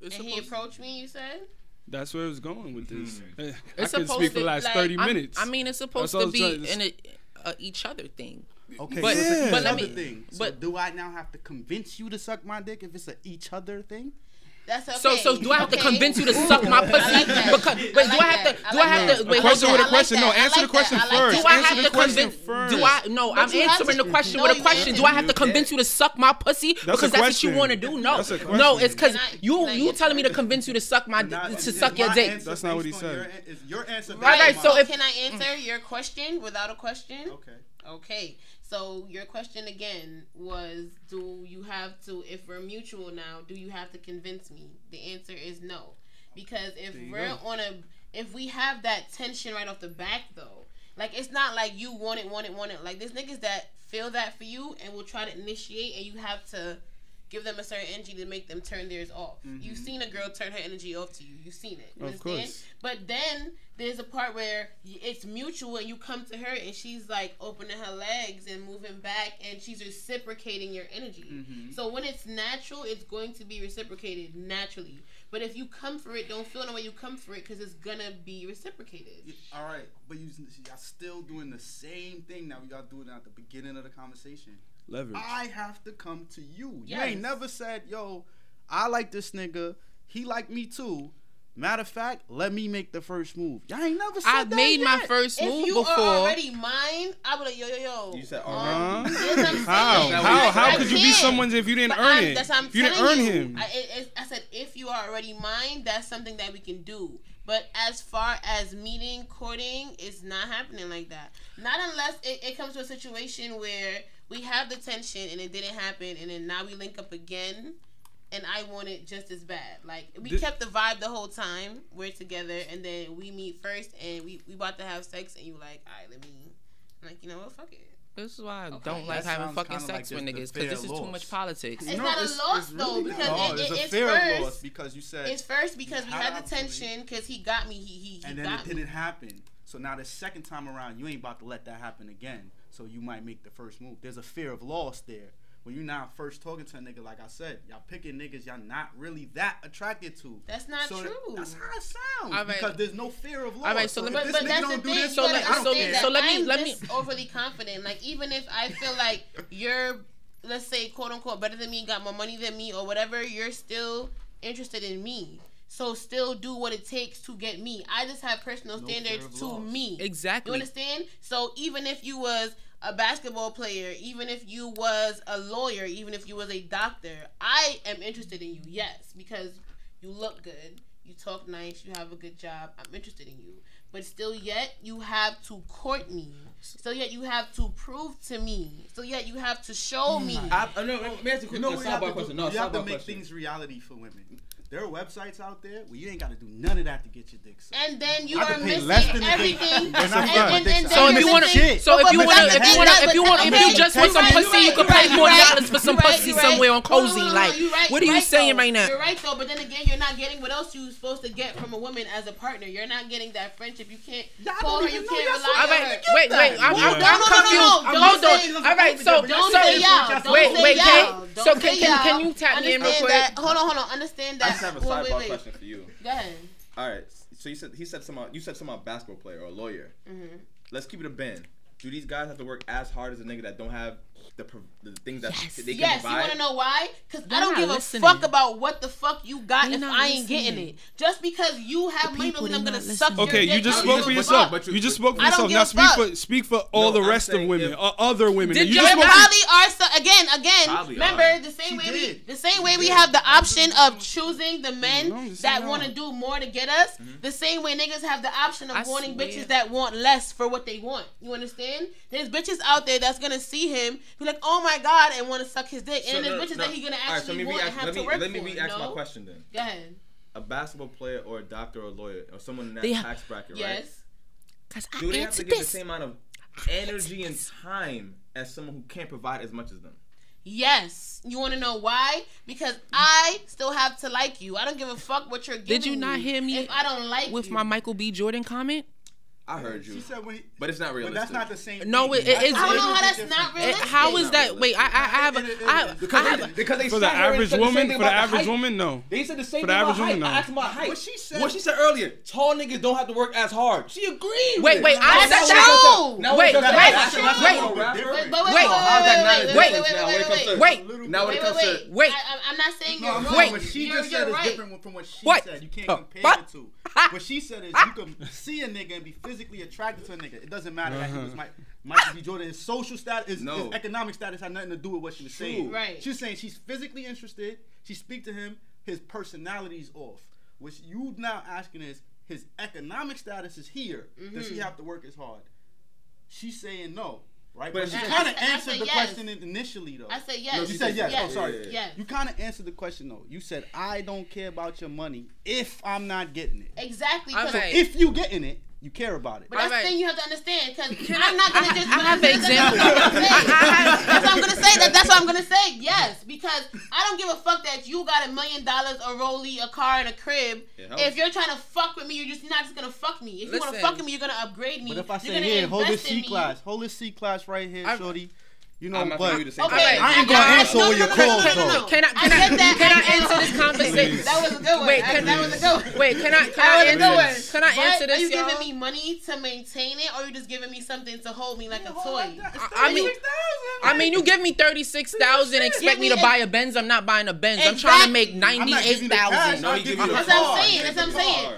And he approached me, you said? That's where it's going with this. It's I can speak for the last 30 minutes. I mean, it's supposed to be in a each other thing. Okay, but, yeah. But let me, thing. So but do I now have to convince you to suck my dick if it's an each other thing? That's okay. So do I have to convince you to suck my pussy? Do I have to? No, answer the question first. Do I have to convince? No, I'm answering the question with a question. Do I have to convince you to suck my pussy because that's what you want to do? No, no, it's because you telling me to convince you to suck your dick. That's not what he said. It's your answer. Right. So can I answer your question without a question? Okay. Okay, so your question again was, do you have to, if we're mutual now, do you have to convince me? The answer is no, because if we're if we have that tension right off the back though, like it's not like you want it, like there's niggas that feel that for you and will try to initiate, and you have to give them a certain energy to make them turn theirs off. Mm-hmm. You've seen a girl turn her energy off to you. You've seen it. You understand? Of course. But then there's a part where it's mutual and you come to her and she's like opening her legs and moving back and she's reciprocating your energy. Mm-hmm. So when it's natural, it's going to be reciprocated naturally. But if you come for it, don't feel no way you come for it because it's going to be reciprocated. Yeah, all right. But y'all still doing the same thing that y'all doing at the beginning of the conversation. Leverage. I have to come to you. Yes. You ain't never said, yo, I like this nigga. He like me too. Matter of fact, let me make the first move. Y'all ain't never said that. I made my first move before. If you are already mine, I would like, yo. You said already. How could you be someone's if you didn't earn it? That's what I'm telling you. You didn't earn him. I said, if you are already mine, that's something that we can do. But as far as meeting, courting, it's not happening like that. Not unless it comes to a situation where we have the tension and it didn't happen, and then now we link up again, and I want it just as bad. Like, we kept the vibe the whole time. We're together, and then we meet first, and we about to have sex, and you like, all right, let me. I'm like, you know what, fuck it. This is why I don't like having fucking sex with niggas, because this is too much politics. It's not a loss, though, because it's fair loss, because you said it's first because we had the tension, because he got me, he got me. And then it didn't happen. So now the second time around, you ain't about to let that happen again. So you might make the first move. There's a fear of loss there. When you're not first talking to a nigga, like I said, y'all picking niggas y'all not really that attracted to. That's not true. That's how it sounds. Right. Because there's no fear of loss. All right, so but that's the thing. So let me overly confident. Like, even if I feel like you're, let's say, quote unquote, better than me, got more money than me, or whatever, you're still interested in me. So still do what it takes to get me. I just have personal standards to me. Exactly. You understand? So even if you was a basketball player, even if you was a lawyer, even if you was a doctor, I am interested in you, yes, because you look good, you talk nice, you have a good job, I'm interested in you. But still yet, you have to court me. Still yet, you have to prove to me. Still yet, you have to show me. You have to make things reality for women. There are websites out there where you ain't got to do none of that to get your dick sucked. And then you are missing everything. So if you want to, if you just want some pussy, you could pay $4 for some pussy somewhere on Cozy. Like, what are you saying right now? You're right though, but then again, you're not getting what else you're supposed to get from a woman as a partner. You're not getting that friendship. You can't call her. You can't rely on her. Wait, I'm confused. Hold on. All right, so wait, So can you tap me in real quick? Hold on. Understand that. I just have a sidebar question for you. Go ahead. All right. So you said something about a basketball player or a lawyer. Mm-hmm. Let's keep it a bend. Do these guys have to work as hard as a nigga that don't have the things that they can provide? Yes, you want to know why? Because I don't give a fuck about what the fuck you got if I ain't getting it. Just because you have money doesn't mean I'm going to suck your dick. Okay, you just spoke for yourself. You just spoke for yourself. Now speak for all the rest of women, or other women. Did you probably are, again, remember, the same way we have the option of choosing the men that want to do more to get us, the same way niggas have the option of wanting bitches that want less for what they want. You understand? There's bitches out there that's gonna see him, be like, "Oh my god," and want to suck his dick. And there's bitches that he gonna actually want and have to work for. Let me re-ask my question then. Go ahead. A basketball player or a doctor or a lawyer or someone in that tax bracket, right? Yes. Do they have to give the same amount of energy and time as someone who can't provide as much as them? Yes. You want to know why? Because I still have to like you. I don't give a fuck what you're giving me. Did you not hear me? If I don't like you, with my Michael B. Jordan comment. I heard you. She said when he, but it's not realistic. But that's not the same. No, it is. I don't know how that's not realistic. How is that? Wait, I have because for the average woman. For the average woman, no. They said the same thing about height. I asked about height. What she said earlier. Tall niggas don't have to work as hard. She agreed. Wait. I said no. Wait. I'm not saying you're wrong. What she just said is different from what she said. You can't compare the two. What she said is you can see a nigga and be physically attracted to a nigga. It doesn't matter. Like, it was Michael B. Jordan. His social status, his economic status had nothing to do with what she was saying. Right. She was saying she's physically interested. She speaks to him. His personality's off. What you now asking is his economic status is here. Mm-hmm. Does he have to work as hard? She's saying no. Right? But she kind of answered the question initially, though. I said yes. No, you said yes. Oh, sorry. Yes. You kind of answered the question, though. You said, I don't care about your money if I'm not getting it. Exactly. So if you getting it, you care about it. But that's the thing you have to understand, because I'm not going to just... I have an example. That's what I'm going to say. That's what I'm going to say. Yes, because I don't give a fuck that you got $1 million, a Rollie, a car, and a crib. If you're trying to fuck with me, you're not just going to fuck me. If you want to fuck with me, you're going to upgrade me. But if I say, hey, hold this C-class. Hold this C-class right here, shorty. You know, but I ain't gonna answer all your calls. Can I answer this conversation? That was a good one. Wait, can I answer this? Are you giving me money to maintain it, or are you just giving me something to hold me like a toy? I mean, you give me 36,000, expect me to buy a Benz. I'm not buying a Benz. I'm trying to make 98,000. That's what I'm saying.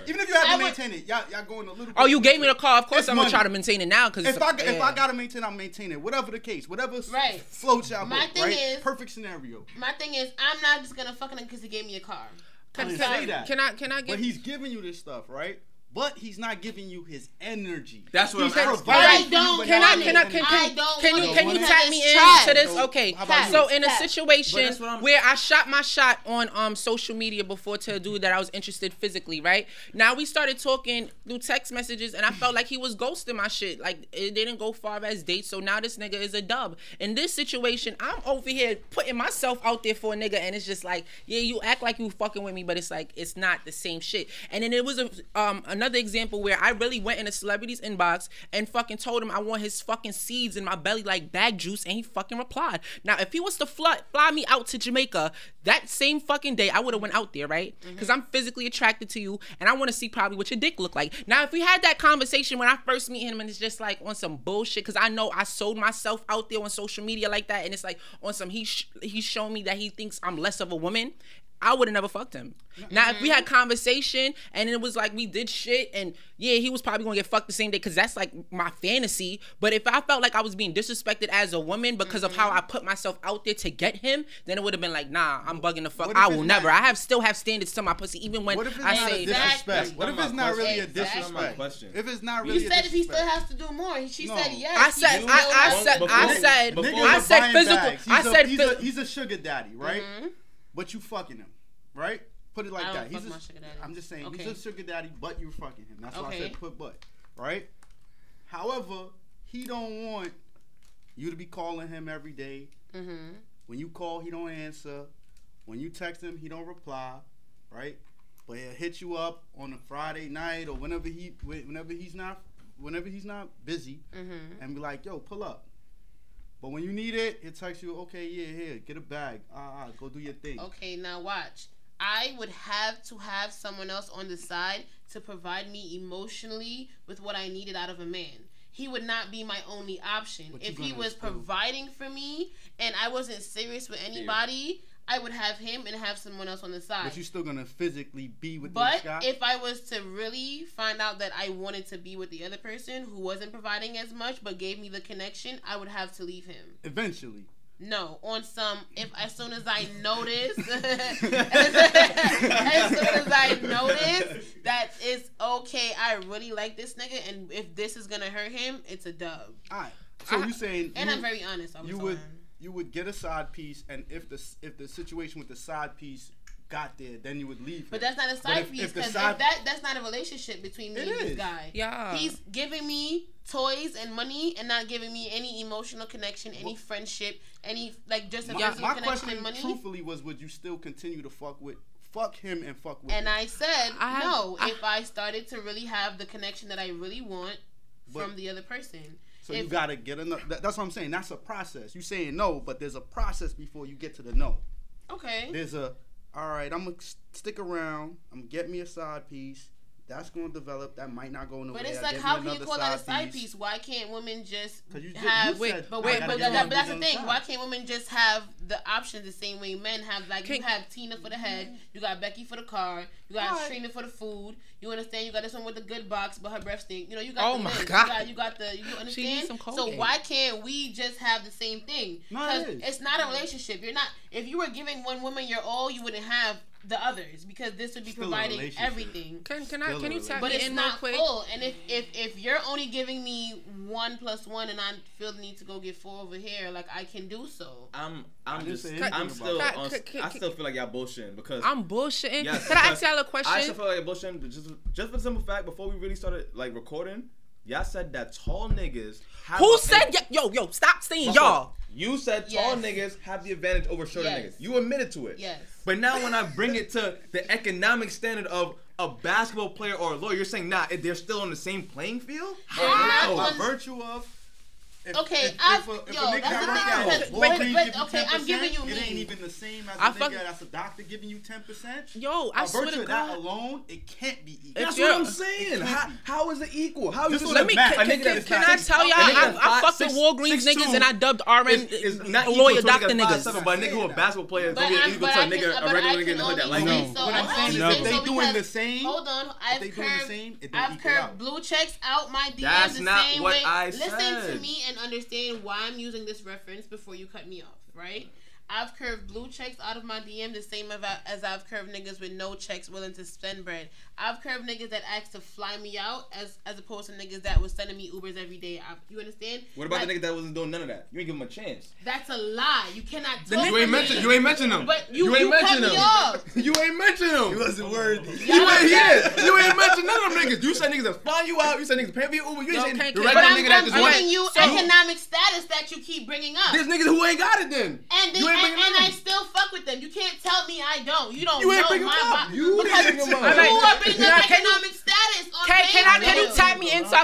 Even if you have to maintain it, y'all going a little bit. Oh, you gave me the car. Of course, I'm gonna try to maintain it now because if I gotta maintain, I'll maintain it. Whatever the case, whatever. Right. Float y'all. Perfect scenario. My thing is, I'm not just gonna fucking him because he gave me a car. Can I say that? But he's giving you this stuff, right? But he's not giving you his energy. That's what I'm saying. Can you tap me into this? Okay. So in a situation where I shot my shot on social media before to a dude that I was interested physically, right? Now we started talking through text messages, and I felt like he was ghosting my shit. Like it didn't go far as dates. So now this nigga is a dub. In this situation, I'm over here putting myself out there for a nigga, and it's just like, yeah, you act like you fucking with me, but it's like it's not the same shit. And then it was another example where I really went in a celebrity's inbox and fucking told him I want his fucking seeds in my belly like bag juice, and he fucking replied. Now, if he was to fly me out to Jamaica that same fucking day, I would have went out there, right? Because I'm physically attracted to you, and I want to see probably what your dick look like. Now, if we had that conversation when I first meet him, and it's just like on some bullshit, because I know I sold myself out there on social media like that, and it's like on some he's showing me that he thinks I'm less of a woman, I would have never fucked him. Now, if we had conversation and it was like we did shit, and yeah, he was probably gonna get fucked the same day because that's like my fantasy. But if I felt like I was being disrespected as a woman because of how I put myself out there to get him, then it would have been like, nah, I'm bugging the fuck. I will never. I still have standards to my pussy, even when I say disrespect. What if it's not really a disrespect? If it's not really, you said if he still has to do more. She said yes. I said physical. I said he's a sugar daddy, right? But you fucking him, right? Put it like that. He's a sugar daddy. I'm just saying, he's a sugar daddy, but you're fucking him. That's why I said put but, right? However, he don't want you to be calling him every day. When you call, he don't answer. When you text him, he don't reply, right? But he'll hit you up on a Friday night or whenever he's not busy, and be like, "Yo, pull up." But when you need it, it texts you, okay, yeah, here, get a bag. Go do your thing. Okay, now watch. I would have to have someone else on the side to provide me emotionally with what I needed out of a man. He would not be my only option. If he was providing for me and I wasn't serious with anybody, I would have him and have someone else on the side. But you're still going to physically be with this guy? But if I was to really find out that I wanted to be with the other person who wasn't providing as much but gave me the connection, I would have to leave him. Eventually. No, on some, as soon as I notice, as soon as I notice that it's okay, I really like this nigga, and if this is going to hurt him, it's a dub. All right. So you're saying... And I'm very honest. You would get a side piece, and if the situation with the side piece got there, then you would leave him. But that's not a side piece, because that's not a relationship between me and this guy. Yeah, he's giving me toys and money, and not giving me any emotional connection, any friendship, any just a physical connection. My question, and money. Truthfully, was would you still continue to fuck him and fuck with? And him? I said no. If I started to really have the connection that I really want from the other person. So you gotta get enough. That's what I'm saying. That's a process. You saying no, but there's a process before you get to the no. Okay. There's a, all right, I'm gonna stick around. I'm gonna get me a side piece. That's gonna develop. That might not go nowhere. But it's how can you call that a side piece? Why can't women just have? But that's the thing. Why can't women just have the options the same way men have? Like you have Tina for the head, you got Becky for the car, you got Trina for the food. You understand? You got this one with the good box, but her breath stink. You know, you got. Oh my God. You got the. You understand? She needs some cold so why can't we just have the same thing? Because it's not a relationship. You're not. If you were giving one woman your all, you wouldn't have the others because this would be still providing everything. Can you tap me in real quick? But it's not full. And if you're only giving me 1 + 1, and I feel the need to go get 4 over here, like I can do so. I still feel like y'all bullshitting because I'm bullshitting. Yes, can I ask y'all a question? I still feel like you're bullshitting, but just for the simple fact, before we really started recording, y'all said that tall niggas. Who said yo? Stop saying y'all. You said tall niggas have the advantage over shorter niggas. You admitted to it. Yes. But now when I bring it to the economic standard of a basketball player or a lawyer, you're saying, nah, they're still on the same playing field? By virtue of... I'm giving you it ain't even the same as a nigga that's a doctor giving you 10%. Yo, I swear to God. By virtue of that alone, it can't be equal. That's what I'm saying. How is it equal? How is it equal? Can I tell y'all, I fucked with Walgreens niggas and I dubbed RN a lawyer doctor niggas. But a nigga who a basketball player is going to be equal to a nigga, a regular nigga in the hood that like no. What I'm saying is they doing the same. Hold on. I've curved blue checks out my DMs the same way. That's not what I said. Listen to me and understand why I'm using this reference before you cut me off, right? I've curved blue checks out of my DM the same as I've curved niggas with no checks willing to spend bread. I've curved niggas that asked to fly me out as opposed to niggas that was sending me Ubers every day. You understand? What about the niggas that wasn't doing none of that? You ain't give them a chance. That's a lie. You cannot talk to me. You ain't mention them. But you ain't mention them. You ain't mention them. He wasn't worthy. You ain't mention none of them niggas. You said niggas that fly you out. You said niggas pay for your Uber. You ain't saying the regular nigga that just went. But I'm giving you economic status that you keep bringing up. There's niggas who ain't got it then. And I still fuck with them. You can't tell me I don't. You don't know my body. You ain't bringing them up. You are bringing up economic status on Facebook. Can you type me in so I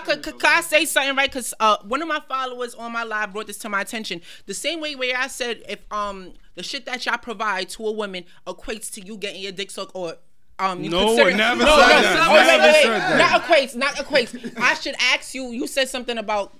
say something, right? Because one of my followers on my live brought this to my attention. The same way where I said if the shit that y'all provide to a woman equates to you getting your dick sucked or... Not equates. I should ask you. You said something about...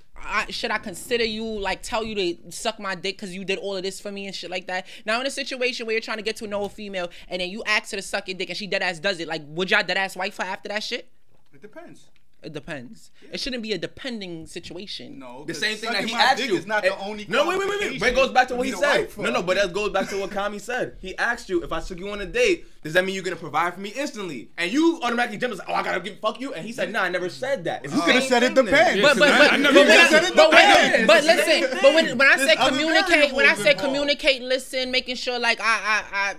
should I consider you, tell you to suck my dick because you did all of this for me and shit like that? Now, in a situation where you're trying to get to know a female and then you ask her to suck your dick and she dead ass does it, would y'all dead ass wife her after that shit? It depends. It depends. Yeah. It shouldn't be a depending situation. No, the same thing that he asked you is not the only. No, wait. But it goes back to what he said. No, but that goes back to what Kami said. He asked you if I took you on a date, does that mean you're gonna provide for me instantly? And you automatically jumped like, oh, I gotta fuck you. And he said, nah, I never said that. You could have said it depends. But listen, but when I say communicate, listen, making sure I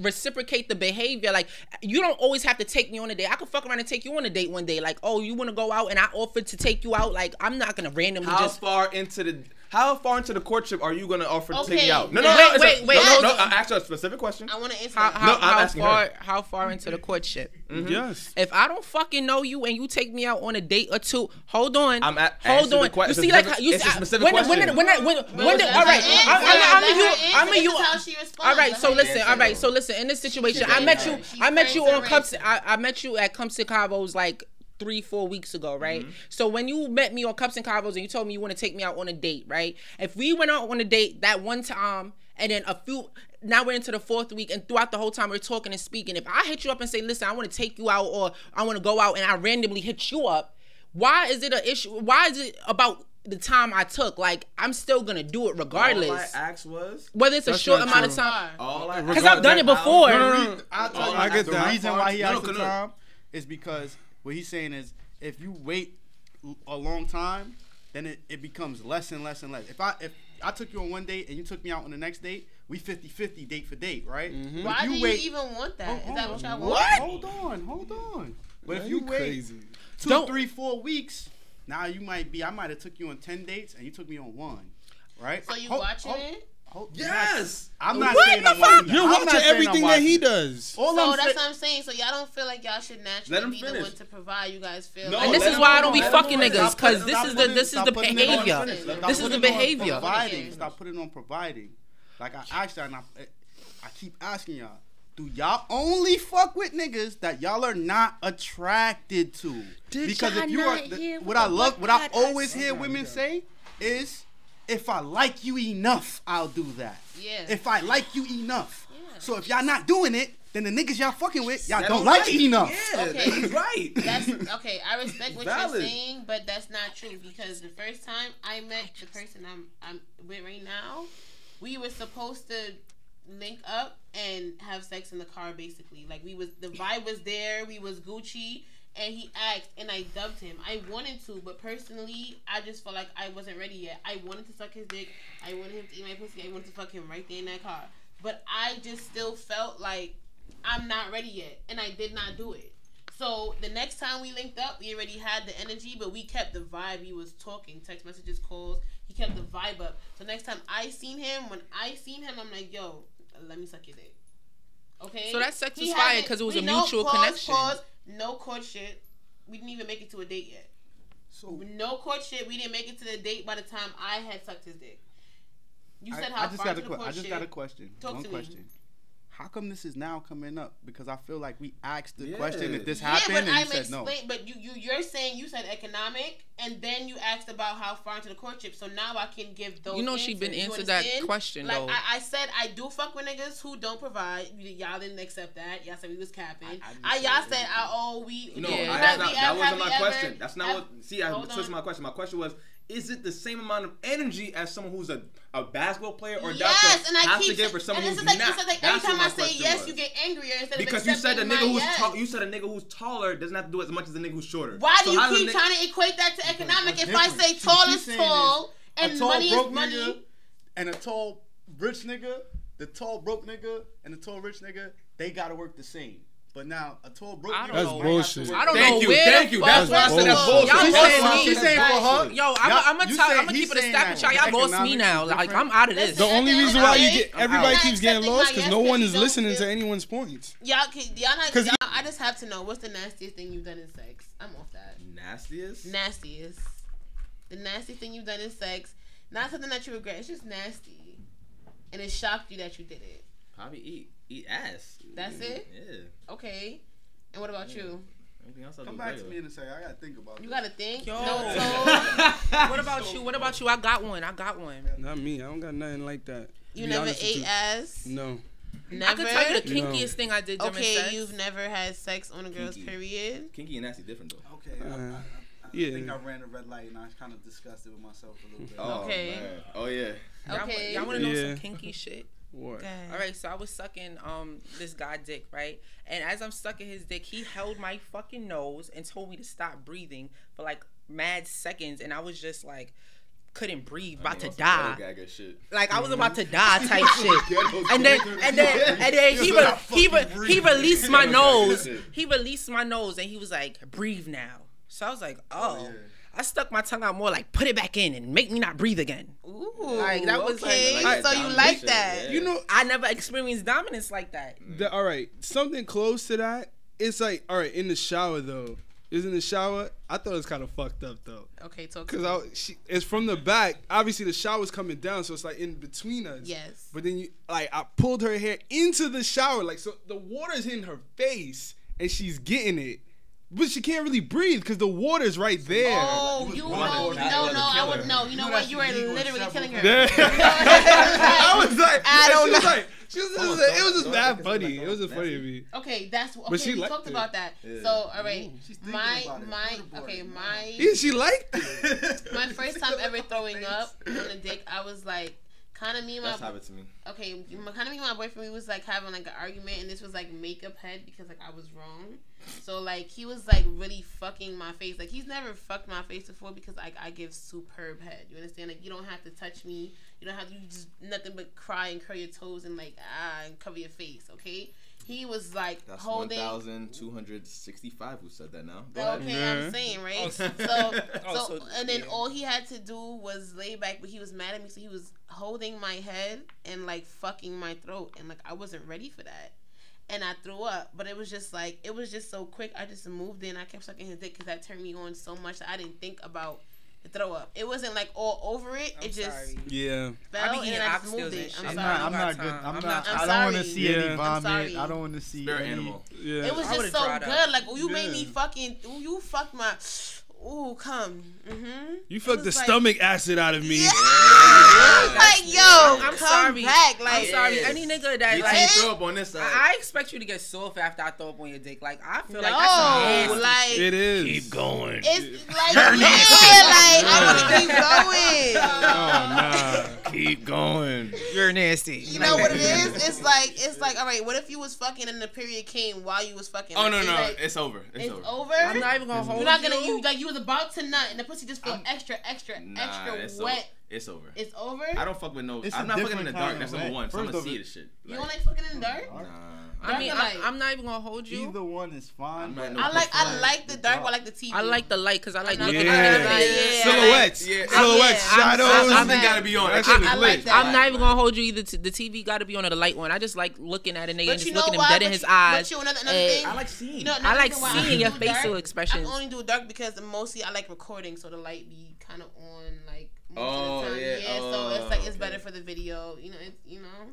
reciprocate the behavior. You don't always have to take me on a date. I could fuck around and take you on a date one day. Oh, you want to go out and I offered to take you out. I'm not going to randomly. How far into the How far into the courtship are you gonna offer to take you out? No, ask her a specific question. I want to answer. How far into the courtship? Mm-hmm. Yes. If I don't fucking know you and you take me out on a date or two, hold on. You see, like, you see, when all right, all right, so listen, in this situation, I met you at Cups and Convos like 3-4 weeks ago, right? Mm-hmm. So when you met me on Cups and Convos and you told me you want to take me out on a date, right? If we went out on a date that one time and then now we're into the 4th week, and throughout the whole time we're talking and speaking, if I hit you up and say, listen, I want to take you out, or I want to go out, and I randomly hit you up, why is it an issue? Why is it about the time I took? Like, I'm still gonna do it regardless. All I asked was whether it's a short amount of time. Because I've done it before. I get that. The reason why he asked the time is because what he's saying is, if you wait a long time, then it becomes less and less and less. If I took you on one date and you took me out on the next date, we 50-50 date for date, right? Mm-hmm. Why do you even want that? Is that what y'all want? Hold on. But if you wait 2-3-4 weeks, now you might be. I might have took you on 10 dates and you took me on 1, right? So you watching it? Yes, I'm not saying the fuck? You're watching everything that he does. So that's what I'm saying. So y'all don't feel like y'all should naturally be the one to provide. You guys feel. No, and this is why I don't be fucking niggas, because this is the behavior. This is the behavior. Stop putting on providing. Like, I asked y'all, and I keep asking y'all. Do y'all only fuck with niggas that y'all are not attracted to? Because if you are, what I always hear women say is, if I like you enough, I'll do that. Yeah. If I like you enough. Yeah. So if y'all not doing it, then the niggas y'all fucking with, y'all don't like it enough. Yeah, okay. That's right. Okay, I respect what you're saying, but that's not true, because the first time I met the person I'm with right now, we were supposed to link up and have sex in the car, basically. Like, the vibe was there, we was Gucci. And he asked, and I dubbed him. I wanted to, but personally, I just felt like I wasn't ready yet. I wanted to suck his dick. I wanted him to eat my pussy. I wanted to fuck him right there in that car. But I just still felt like I'm not ready yet, and I did not do it. So the next time we linked up, we already had the energy, but we kept the vibe. We was talking, text messages, calls. He kept the vibe up. So next time I seen him, I'm like, yo, let me suck your dick. Okay? So that sex was fire because it was a mutual connection. No courtship. We didn't even make it to a date yet. So no courtship. We didn't make it to the date by the time I had sucked his dick. You said how far into the courtship? I just got a question. One question. How come this is now coming up? Because I feel like we asked the question if this happened, and you said no. But you're saying you said economic, and then you asked about how far into the courtship. So now I can give those. You know she's been answered that question though. Like I said, I do fuck with niggas who don't provide. Y'all didn't accept that. Y'all said we was capping. That wasn't my question. That's not what. See, I twisted my question. My question was, is it the same amount of energy as someone who's a basketball player or doctor has to give for someone who's not? Every time I say yes, you get angrier instead of because you said a nigga who's taller doesn't have to do as much as a nigga who's shorter. Why do you keep trying to equate that to economic? If I say tall is tall and money is money, and a tall rich nigga, the tall broke nigga and the tall rich nigga, they gotta work the same. But now, a tall broke nigga. That's bullshit. Thank you. That's why I said that's bullshit. She's saying for her. Yo, I'm going to keep it a stack with y'all. Y'all lost me now. Like, I'm out of this. The only reason why everybody keeps getting lost because no one is listening to anyone's points. I just have to know, what's the nastiest thing you've done in sex? I'm off that. Nastiest. The nastiest thing you've done in sex. Not something that you regret. It's just nasty. And it shocked you that you did it. Probably eat ass. That's it? Yeah. Okay. And what about you? Anything else? Come back to me in a second. I gotta think about it. You gotta think? Yo. No, so what about you? What about you? I got one. Not me. I don't got nothing like that. You never ate ass? No. Never? I can tell you the kinkiest thing I did during sex. Okay, you've never had sex on a girl's period? Kinky and nasty different, though. Okay. I think I ran a red light and I was kind of disgusted with myself a little bit. Okay. Man. Oh, yeah. Okay. Y'all want to know some kinky shit? All right, so I was sucking this guy dick, right? And as I'm sucking his dick, he held my fucking nose and told me to stop breathing for like mad seconds, and I was just like, couldn't breathe, about to die type shit. And then he released my nose. He released my nose, and he was like, breathe now. So I was like, oh. I stuck my tongue out more, like, put it back in and make me not breathe again. Ooh, like that was okay. Like, so you like that? Yeah. You know, I never experienced dominance like that. All right, something close to that. It's like, all right, in the shower though. Is in the shower. I thought it was kind of fucked up though. Okay, talk. Because it's from the back. Obviously, the shower's coming down, so it's like in between us. Yes. But then you like, I pulled her hair into the shower, like so the water's in her face and she's getting it. But she can't really breathe because the water's right there. Oh, you know, no, I would know. You know what? You were literally killing her. I was like, I don't know. It was just that funny. It was just funny to me. Okay, that's okay. But she talked about that. So, all right, she liked it. My first time ever throwing up on a dick, I was like. Kind of me and my boyfriend, we was like having like an argument, and this was like makeup head because like I was wrong. So like he was like really fucking my face. Like he's never fucked my face before because like I give superb head. You understand? Like you don't have to touch me. You don't have to. You just nothing but cry and curl your toes and like and cover your face. Okay. He was like that's holding. 1,265 who said that now. I'm saying, right? So all he had to do was lay back, but he was mad at me, so he was holding my head and like fucking my throat, and like I wasn't ready for that, and I threw up. But it was just like it was just so quick. I just moved in. I kept sucking his dick because that turned me on so much that I didn't think about the throw up. It wasn't like all over it. It just moved. I'm not good. I don't want to see any vomit. I don't want to see any animal. Yeah. It was just so good. Out. Like you made me fucking. You fucked my. Ooh, come. Mm-hmm. You fucked the stomach acid out of me. Yeah. I'm sorry. Any nigga that you throw up on this side. I expect you to get soft after I throw up on your dick. Like I feel like that's nasty. Like it is. Keep going. It's like I want to keep going. Oh nah. Keep going. You're nasty. You know what it is? It's like all right. What if you was fucking and the period came while you was fucking? Oh no. Like, it's over. I'm not even gonna hold you. You're not gonna use like you was about to nut and the pussy just felt extra wet. It's over. It's over? I don't fuck with no... I'm not fucking in the dark. That's number one. So I'm going to see this shit. Like, you don't like fucking in the dark? Nah. I mean, I'm not even going to hold you. Either one is fine. I like the dark. I like the TV. I like the light because I like looking at the light. Silhouettes. Silhouettes. Shadows. Something got to be on. I like that. I'm not even going to hold you either. The TV got to be on or the light one. I just like looking at a nigga and just looking him dead in his eyes. I like seeing. I like seeing your facial expressions. I only do dark because mostly I like recording, so the light be kind of on, like... so it's like it's better for the video, you know.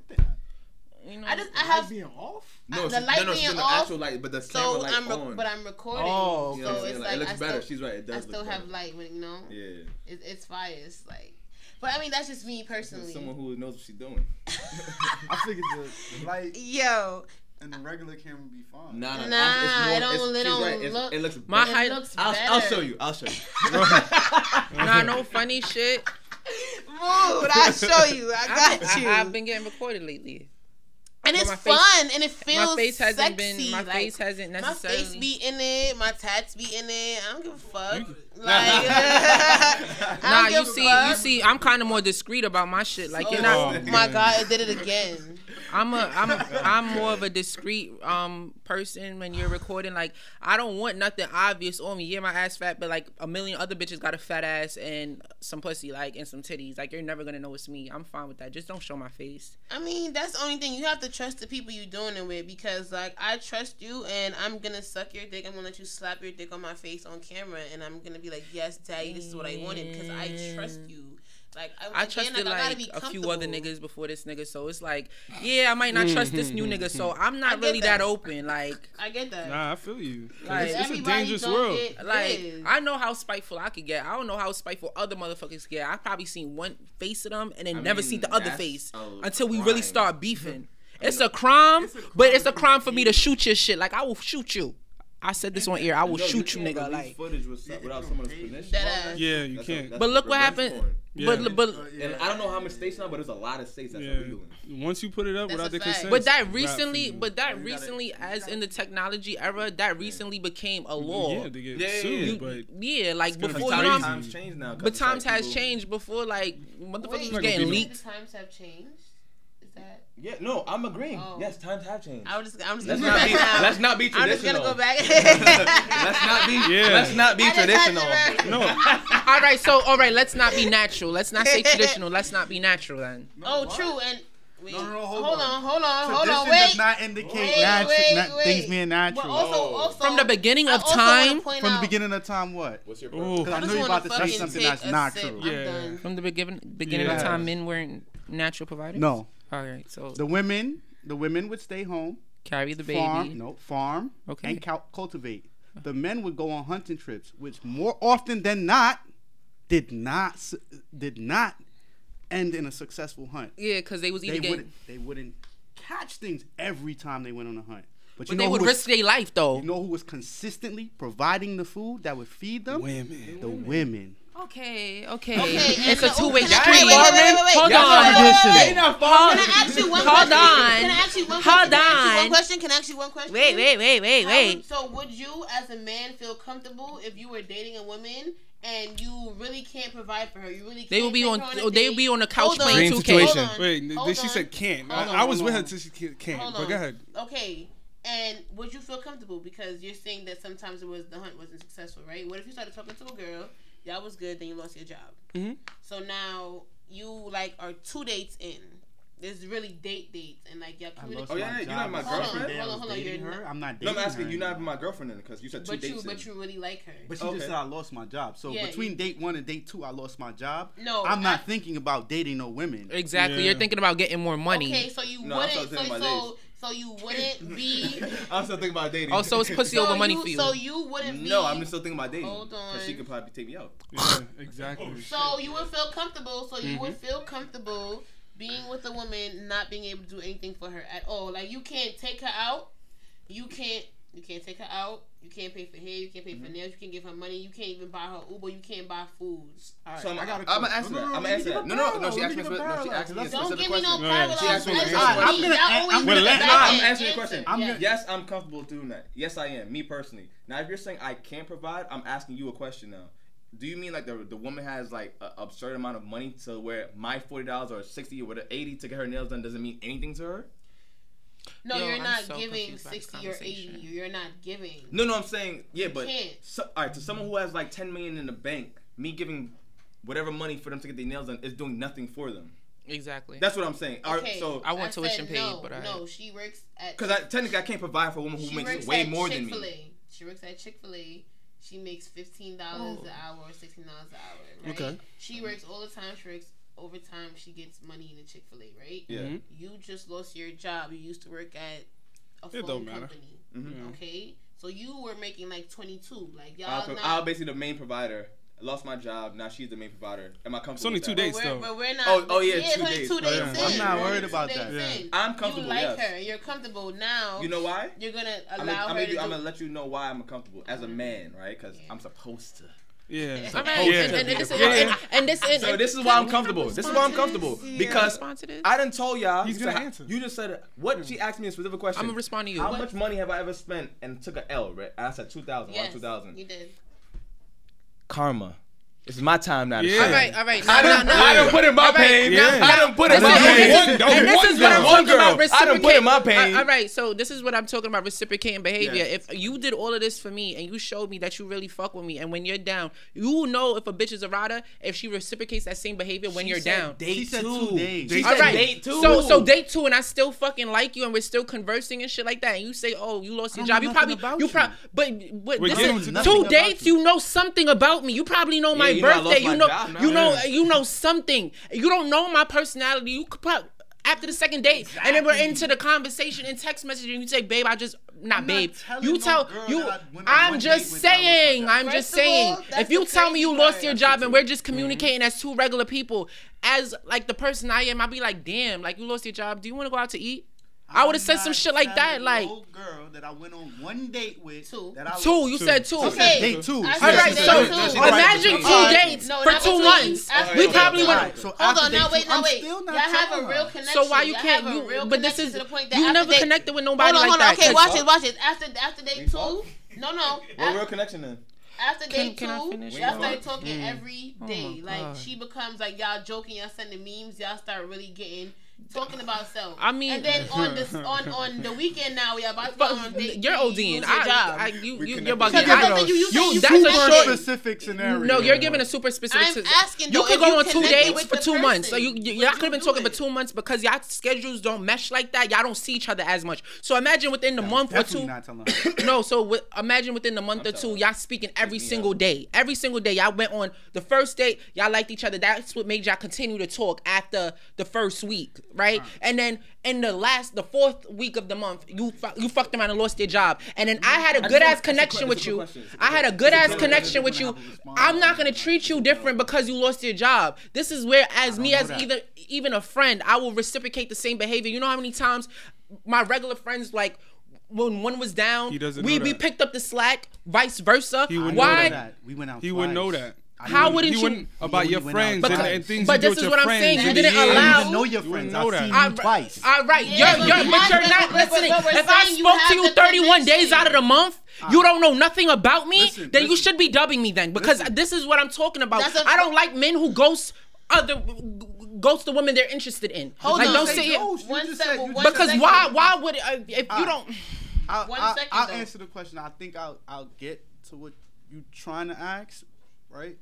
I have being off. No, the light being off. Actual light, but the camera light on. But I'm recording. Oh, okay. So it's like it looks better. She's right. It does. I still have light, you know. Yeah. It's fire. It's like, but I mean that's just me personally. Someone who knows what she's doing. I figured the light. Yo. And the regular camera would be fine. Nah, it don't look. It looks better. My height looks better. I'll show you. Nah, no funny shit. Mood, I'll show you. I got you. I've been getting recorded lately. And it's fun, and it feels sexy. My face hasn't necessarily. My face be in it. My tats be in it. I don't give a fuck. Like, you see, I'm kind of more discreet about my shit. Like, you're not. Oh my God, it did it again. I'm more of a discreet person when you're recording. Like, I don't want nothing obvious on me. Yeah, my ass fat, but like a million other bitches got a fat ass and some pussy, like, and some titties. Like, you're never gonna know it's me. I'm fine with that. Just don't show my face. I mean, that's the only thing. You have to trust the people you're doing it with, because like I trust you and I'm gonna suck your dick. I'm gonna let you slap your dick on my face on camera, and I'm gonna be like, yes, daddy, this is what I wanted, because I trust you. Like, I trusted like a few other niggas before this nigga, so it's like, yeah, I might not trust this new nigga, so I'm not really that open. Like, I get that. Nah, I feel you. Like, it's a dangerous world. I know how spiteful I could get. I don't know how spiteful other motherfuckers get. I probably seen one face of them and then never seen the other face until we really start beefing. It's a crime for me to shoot your shit. Like, I will shoot you. I said this on air. I will shoot you, nigga. Like, footage without someone's permission. Yeah, you can't. But look what happened. Yeah. But and I don't know how much states now, but there's a lot of states that's illegal. Once you put it up without the consent. But that recently, as in the technology era, became a law. Yeah, to get sued, like before. Times change now. But times has changed before. Like motherfuckers was getting leaked. Times have changed. Is that? Yeah, no, I'm agreeing. Oh. Yes, times have changed. Let's not be traditional. Let's not be traditional. No. All right, let's not be natural. Let's not say traditional. Let's not be natural then. No, true. And wait, hold on. Tradition does not indicate things being natural. Well, also, from the beginning of time. From the beginning of time, what? What's your problem? Because I know you're about to say something that's not true. Yeah. From the beginning of time, men weren't natural providers. No. All right. So the women would stay home, carry the baby, farm, okay, and cultivate. The men would go on hunting trips, which more often than not did not end in a successful hunt. Yeah, because they was either they wouldn't catch things every time they went on a hunt. But they would risk their life though. You know who was consistently providing the food that would feed them? Women. The women. Okay. It's a two-way street. Hold on. Can I ask you one question? Wait. So would you as a man feel comfortable if you were dating a woman and you really can't provide for her? You really can't. They would be on a couch playing 2K. Wait, she said can't. I was with her till she can't. But go ahead. Okay. And would you feel comfortable? Because you're saying that sometimes the hunt wasn't successful, right? What if you started talking to a girl, y'all was good, then you lost your job. Mm-hmm. So now you are 2 dates in. There's really dates and y'all communicating. You're not my girlfriend. Hold on. I'm not dating her. No, I'm asking you not my girlfriend because you said two dates. But you really like her. But she just said I lost my job. So between date 1 and date 2, I lost my job. No, I'm not thinking about dating no women. Exactly. Yeah. You're thinking about getting more money. Okay, so you wouldn't. So you wouldn't be. I'm still thinking about dating. Oh, so it's pussy over money for you. So you wouldn't be. No, I'm still thinking about dating. Hold on. Because she could probably take me out. Yeah, exactly. So you would feel comfortable. So you would feel comfortable being with a woman, not being able to do anything for her at all. Like you can't take her out. You can't take her out. You can't pay for hair. You can't pay for nails. You can't give her money. You can't even buy her Uber. You can't buy foods. All right, so I'm gonna ask that. No. She asked me. Don't give me no parallel. I'm answering the question. Yes, I'm comfortable doing that. Yes, I am. Me personally. Now, if you're saying I can't provide, I'm asking you a question now. Do you mean the woman has an absurd amount of money to where my $40 or $60 or $80 to get her nails done doesn't mean anything to her? No, you're not giving 60 or 80. You're not giving. No, I'm saying, yeah, but all right, to someone who has $10 million in the bank, me giving whatever money for them to get their nails done is doing nothing for them. Exactly. That's what I'm saying. Okay. All right, so I want tuition paid, but she works at I can't provide for a woman who makes way more than me. She works at Chick-fil-A. She makes $15 an hour or $16 an hour. Right? Okay. She works all the time. She works overtime. She gets money in a Chick-fil-A, right? Yeah. Mm-hmm. You just lost your job. You used to work at a phone company. Mm-hmm. Okay. So you were making $22. I'm basically the main provider. I lost my job. Now she's the main provider. Am I comfortable? It's only 2 days though. But we're not. It's 2 days. 2 days in. I'm not worried about that. Yeah. I'm comfortable. You like her. You're comfortable now. You know why? You're gonna allow her. I'm gonna let you know why I'm comfortable as a man, right? Because I'm supposed to. Yeah. So this is why I'm comfortable. Because I done told y'all. He's gonna answer. You just said what? She asked me a specific question. I'm gonna respond to you. How much money have I ever spent and took an L? Right? I said 2,000. Yes, 2,000. You did. Karma. It's my time now. Yeah. All right. I done put in my pain. I done put in my pain. And this is what I'm talking about reciprocating. I done put in my pain. All right, so this is what I'm talking about reciprocating behavior. Yes. If you did all of this for me and you showed me that you really fuck with me, and when you're down, you know if a bitch is a rider if she reciprocates that same behavior when you're down. She said 2 days. She said date 2. So date 2, and I still fucking like you, and we're still conversing and shit like that. And you say, "Oh, you lost your job." You probably. But this is 2 dates. You know something about me. You probably know my birthday, you know something. You don't know my personality. You could put after the second date, and then we're into the conversation and text messaging. You say, "Babe, I'm just saying. If you tell me you lost your job and we're just communicating as 2 regular people, as the person I am, I'll be like, "Damn, you lost your job. Do you want to go out to eat?" I would have said some shit like that, old girl that I went on 1 date with. 2. You said 2. Okay. Date 2. All right. So imagine 2 dates for 2 months. We probably went. Hold on. No, wait. Y'all have a real connection. So why you can't? But this is you never connected with nobody like that. Okay, watch it. After date 2. No. What real connection then? After date 2, y'all start talking every day. She becomes y'all joking. Y'all sending memes. Y'all start really getting. talking about self. I mean, and then on the weekend now we are about to go on date. You're ODing. You're bugging. That's a short specific scenario. No, you're giving a super specific. I'm asking. You could go on 2 dates for 2 months. So y'all could have been talking for 2 months because y'all schedules don't mesh like that. Y'all don't see each other as much. So imagine within the month or two. No, so imagine within the month or two, y'all speaking every single day. Every single day, y'all went on the first date. Y'all liked each other. That's what made y'all continue to talk after the first week, right? And then in the fourth week of the month, you fucked around and lost your job. And then I had a good ass connection with you. I had a good ass connection with you. I'm not gonna treat you different because you lost your job. This is where, as me as even a friend, I will reciprocate the same behavior. You know how many times my regular friends, like, when one was down, we picked up the slack, vice versa. Why? We went out. He wouldn't know that. How wouldn't you about your friends and things? But this is what I'm saying. You didn't allow. You know your friends. I've seen you twice. All right, but you're not listening. If I spoke to you 31 days out of the month, you don't know nothing about me, then you should be dubbing me then, because this is what I'm talking about. I don't like men who ghost the woman they're interested in. Hold on, don't say it. Because why would, if you don't? I'll answer the question. I think I'll get to what you're trying to ask, right?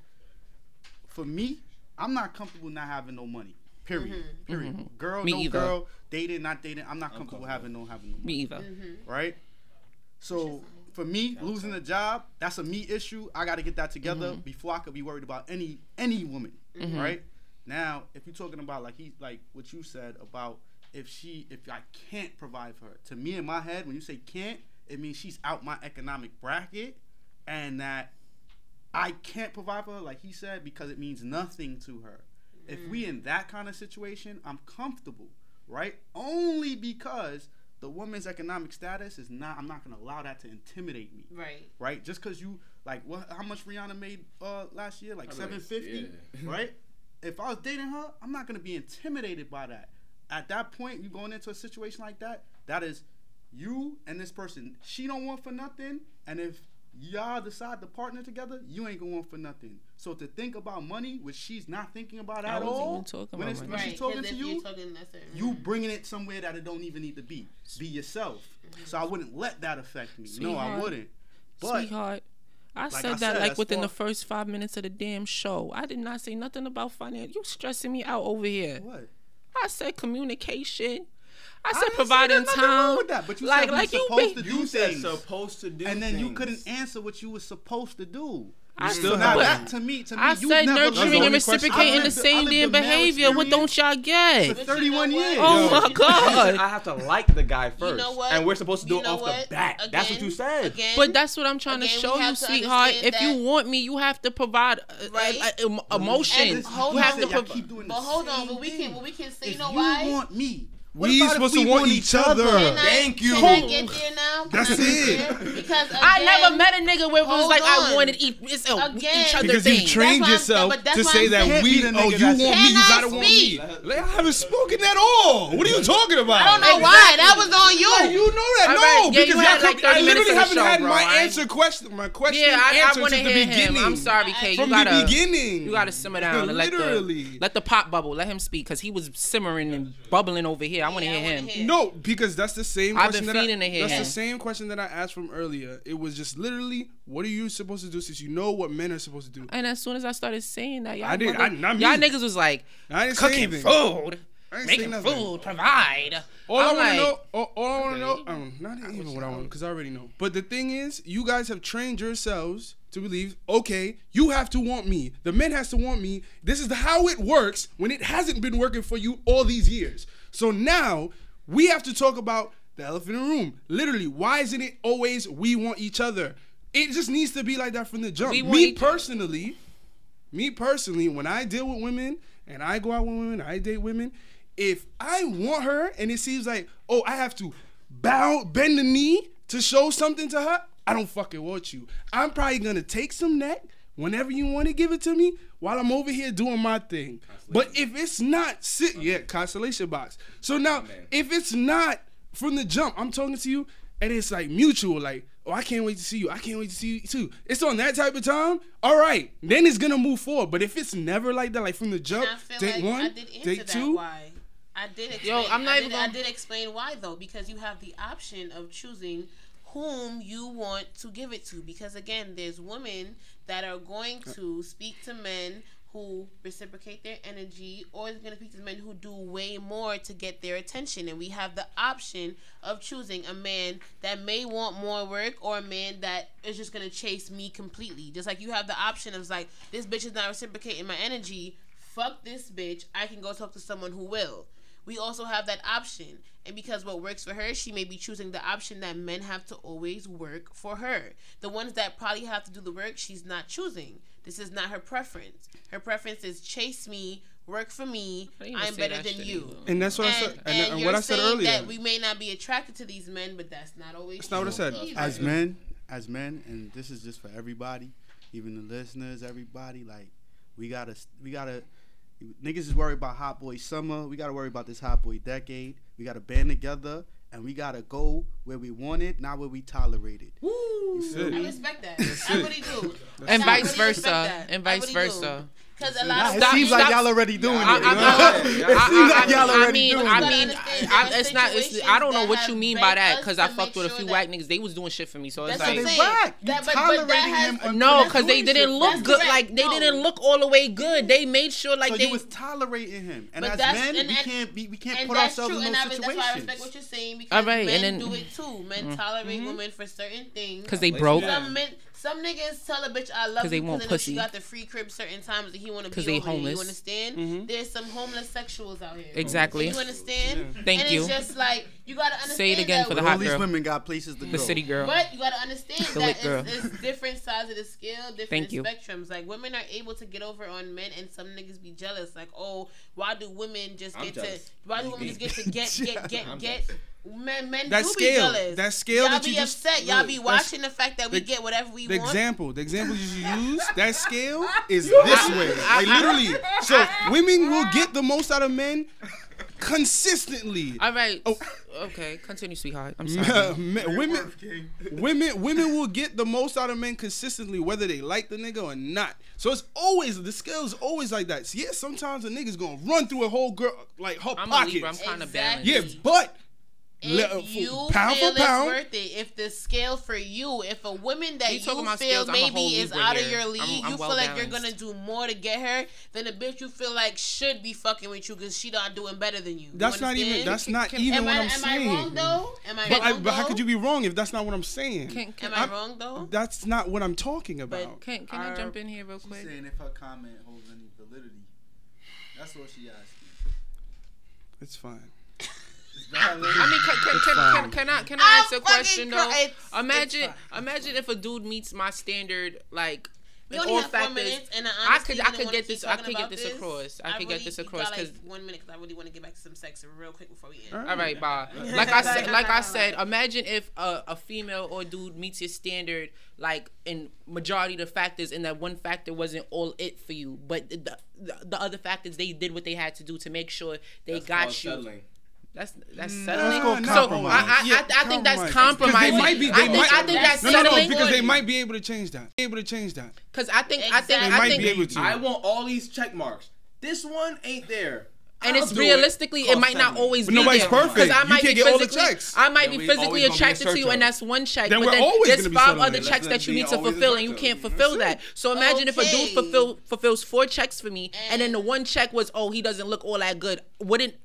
For me, I'm not comfortable not having no money. Period. Mm-hmm. Period. Mm-hmm. Girl, me no either. Girl, dating, not dating. I'm not comfortable having no money. Me either. Mm-hmm. Right? So for me, losing a job, that's a me issue. I got to get that together before I could be worried about any woman. Mm-hmm. Right? Now, if you're talking about like what you said about if I can't provide for her, to me in my head, when you say can't, it means she's out my economic bracket, and that I can't provide for her, like he said, because it means nothing to her. If we in that kind of situation, I'm comfortable, right? Only because the woman's economic status is not. I'm not gonna allow that to intimidate me, right? Right? Just because you like, what? How much Rihanna made last year? Like $750, right? If I was dating her, I'm not gonna be intimidated by that. At that point, you going into a situation like that, that is you and this person. She don't want for nothing, and if y'all decide to partner together, you ain't going for nothing. So to think about money, which she's not thinking about at all, when she's talking to you, you bringing it somewhere that it don't even need to be. Be yourself. So I wouldn't let that affect me. Sweetheart, no, I wouldn't. But sweetheart, I said that within the first 5 minutes of the damn show. I did not say nothing about finance. You stressing me out over here. What? I said communication. I said providing time. With that, but you said you supposed to do things, and then you couldn't answer what you were supposed to do. To me, I said nurturing and reciprocating the same damn behavior. What don't y'all get? For 31 years. Oh my God! I have to like the guy first, you know what? And we're supposed to do it off the bat. Again, that's what you said. Again, but that's what I'm trying to show you, sweetheart. If you want me, you have to provide emotion. You have to provide. But hold on, but we can say, you know why? You want me. We supposed to want each other. Thank you. Can I get there now? That's it. Because again, I never met a nigga where it was like I wanted to eat each other thing. Because you trained yourself to say that we, you gotta want me. Like, I haven't spoken at all. What are you talking about? I don't know why. That was on you. Like, you know that. Right. No, yeah, because I literally haven't had my answer question. My question answered since the beginning. I'm sorry, Kay. From the beginning. You gotta simmer down and let the pop bubble. Let him speak, because he was simmering and bubbling over here. I want to hear him. No, because that's the same question that I asked from earlier. It was just literally, what are you supposed to do since you know what men are supposed to do? And as soon as I started saying that, y'all niggas was like, cooking food, making food, provide. All I want to know, not even what I want, because I already know. But the thing is, you guys have trained yourselves to believe, okay, you have to want me. The men has to want me. This is how it works when it hasn't been working for you all these years. So now we have to talk about the elephant in the room. Literally, why isn't it always we want each other? It just needs to be like that from the jump. Me personally, when I deal with women and I go out with women, I date women, if I want her and it seems like, oh, I have to bend the knee to show something to her, I don't fucking want you. I'm probably going to take some neck whenever you want to give it to me, while I'm over here doing my thing. But if it's not constellation box. So now, if it's not from the jump, I'm talking to you, and it's like mutual, like, oh, I can't wait to see you. I can't wait to see you too. It's on that type of time. All right, then it's gonna move forward. But if it's never like that, like from the jump, date one, date two. I did explain. I did explain why though, because you have the option of choosing whom you want to give it to. Because again, there's women that are going to speak to men who reciprocate their energy, or is going to speak to men who do way more to get their attention. And we have the option of choosing a man that may want more work, or a man that is just going to chase me completely. Just like you have the option of like, this bitch is not reciprocating my energy, fuck this bitch, I can go talk to someone who will. We also have that option. And because what works for her, she may be choosing the option that men have to always work for her. The ones that probably have to do the work, she's not choosing. This is not her preference. Her preference is chase me, work for me, I'm better than you. And that's what I said. And what I said earlier, that we may not be attracted to these men, but that's not always true. That's not what I said. As men, and this is just for everybody, even the listeners, everybody. Like, we gotta. Niggas is worried about Hot Boy Summer. We got to worry about this Hot Boy Decade. We got to band together, and we got to go where we want it, not where we tolerate it. Woo! I respect that. I really do. And vice versa. And vice versa. Because a lot of... It seems like y'all already doing it. I don't know what you mean by that, because I fucked with a few whack niggas. They was doing shit for me, so it's like... That's whack. You tolerating him. No, because they didn't look good. Like, they didn't look all the way good. They made sure like they... So you was tolerating him. And as men, we can't put ourselves in those situations. That's why I respect what you're saying, because men do it too. Men tolerate women for certain things. Because they broke. Some niggas tell a bitch I love you because she got the free crib certain times that he want to be over homeless. You understand? Mm-hmm. There's some homeless sexuals out here. Exactly. You understand? Yeah. Thank you. And it's just like, you got to understand. Say it again for the hot girl. All these women got places to go. The city girl. But you got to understand that it's different sides of the scale, different spectrums. Like, women are able to get over on men, and some niggas be jealous. Like, oh, why do women just get? Men that do scale, be jealous. That scale y'all that be you upset. Just, y'all be watching the fact that we get whatever we want. The example you use, that scale is this way. Like literally, so women will get the most out of men consistently. All right. Oh. Okay, continue, sweetheart. I'm sorry. Women will get the most out of men consistently, whether they like the nigga or not. So it's always, the scale is always like that. So yeah, sometimes a nigga's gonna run through a whole girl, like her pockets. I'm a Libra, I'm kind of balanced. Yeah, but. If you feel it's worth it, if the scale for you, if a woman that you feel maybe is out of your league, you feel like you're gonna do more to get her than a bitch you feel like should be fucking with you because she not doing better than you. That's not even what I'm saying. Am I wrong though? But how could you be wrong if that's not what I'm saying? Am I wrong though? That's not what I'm talking about. Can I jump in here real quick? She's saying if her comment holds any validity. That's what she asking. It's fine. I mean, can I ask a question though? Imagine if a dude meets my standard, like in all factors. I could get this across. Because 1 minute, because I really want to get back to some sex real quick before we end. All right, bye. Like I said, imagine if a female or dude meets your standard, like in majority of the factors, and that one factor wasn't all it for you, but the other factors, they did what they had to do to make sure they got you. Settling. That's settling. I think that's compromise. I think that's settling. No, because they might be able to change that. Because I think I want all these check marks. This one ain't there. And it's realistically, it might not always be there. Nobody's perfect. I might be physically attracted to you, and that's one check. But then there's 5 other checks that you need to fulfill, and you can't fulfill that. So imagine if a dude fulfills 4 checks for me, and then the one check was, oh, he doesn't look all that good.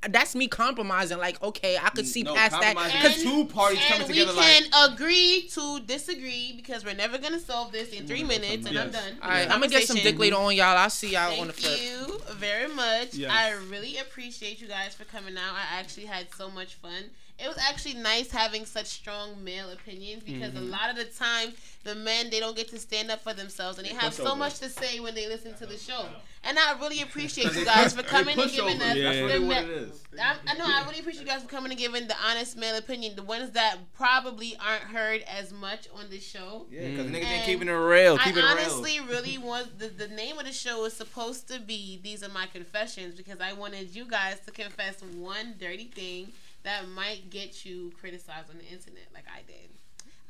That's me compromising. Like, okay, I could see past that. Because 2 parties coming together. We can agree to disagree because we're never gonna solve this in 3 minutes, and I'm done. All right, I'm gonna get some dick later on, y'all. I'll see y'all on the flip. Thank you very much. I really appreciate you guys for coming out. I actually had so much fun. It was actually nice having such strong male opinions because a lot of the time the men, they don't get to stand up for themselves, and they have so much to say when they listen to the show. And I really appreciate you guys for coming and giving us I really appreciate you guys for coming and giving the honest male opinion, the ones that probably aren't heard as much on this show. Yeah, because niggas ain't keeping it real. Really want the name of the show was supposed to be These Are My Confessions, because I wanted you guys to confess one dirty thing that might get you criticized on the internet like I did.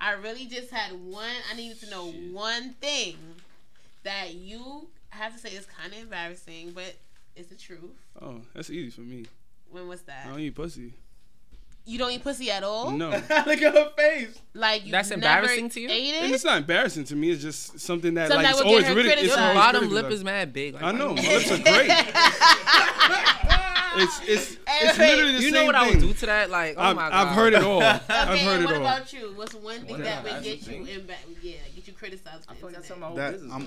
I really just had I needed to know one thing that you have to say is kind of embarrassing, but it's the truth. Oh, that's easy for me. When was that? I don't eat pussy. You don't eat pussy at all? No. Look at her face. Like, you that's never embarrassing to you? Ate it? And it's not embarrassing to me. It's just something that, like, it's always ridiculous. Your bottom lip is mad big. Like, I know. My lips are great. It's literally the same thing. You know what I would do to that? Like, oh my God. I've heard it all. I've heard it all. What about you? What's one thing that would get you in back? Yeah, get you criticized. I feel like that's on my whole business.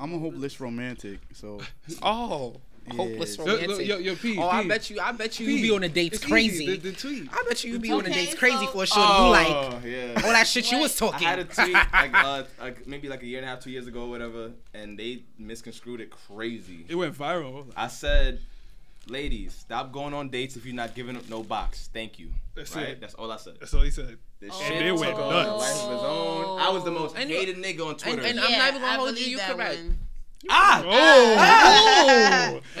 I'm a hopeless romantic. So. Oh. Yeah. Hopeless romantic. I bet you be on a date crazy. The I bet you be on a date crazy for a short. Oh, like, yeah. All that shit you was talking. I had a tweet like maybe like a year and a half, 2 years ago, or whatever, and they misconstrued it crazy. It went viral. I said, "Ladies, stop going on dates if you're not giving up no box. Thank you." That's right? It. That's all I said. That's all he said. They went nuts. I was the most hated nigga on Twitter, and yeah, I'm not even gonna hold you. You correct. And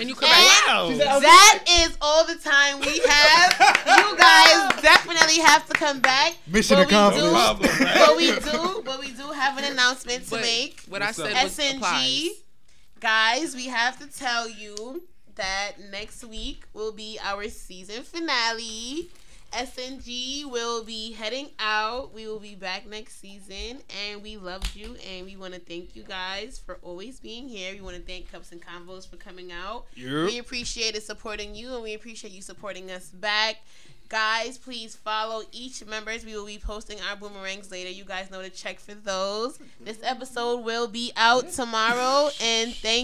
you come back. Wow. That is all the time we have. You guys definitely have to come back. Mission accomplished. But we do have an announcement to make. What I said was SNG. Guys, we have to tell you that next week will be our season finale. SNG will be heading out. We will be back next season, and we loved you, and we want to thank you guys for always being here. We want to thank Cups and Convos for coming out. Yep. We appreciate it supporting you, and we appreciate you supporting us back. Guys, please follow each members. We will be posting our boomerangs later. You guys know to check for those. This episode will be out tomorrow, and thank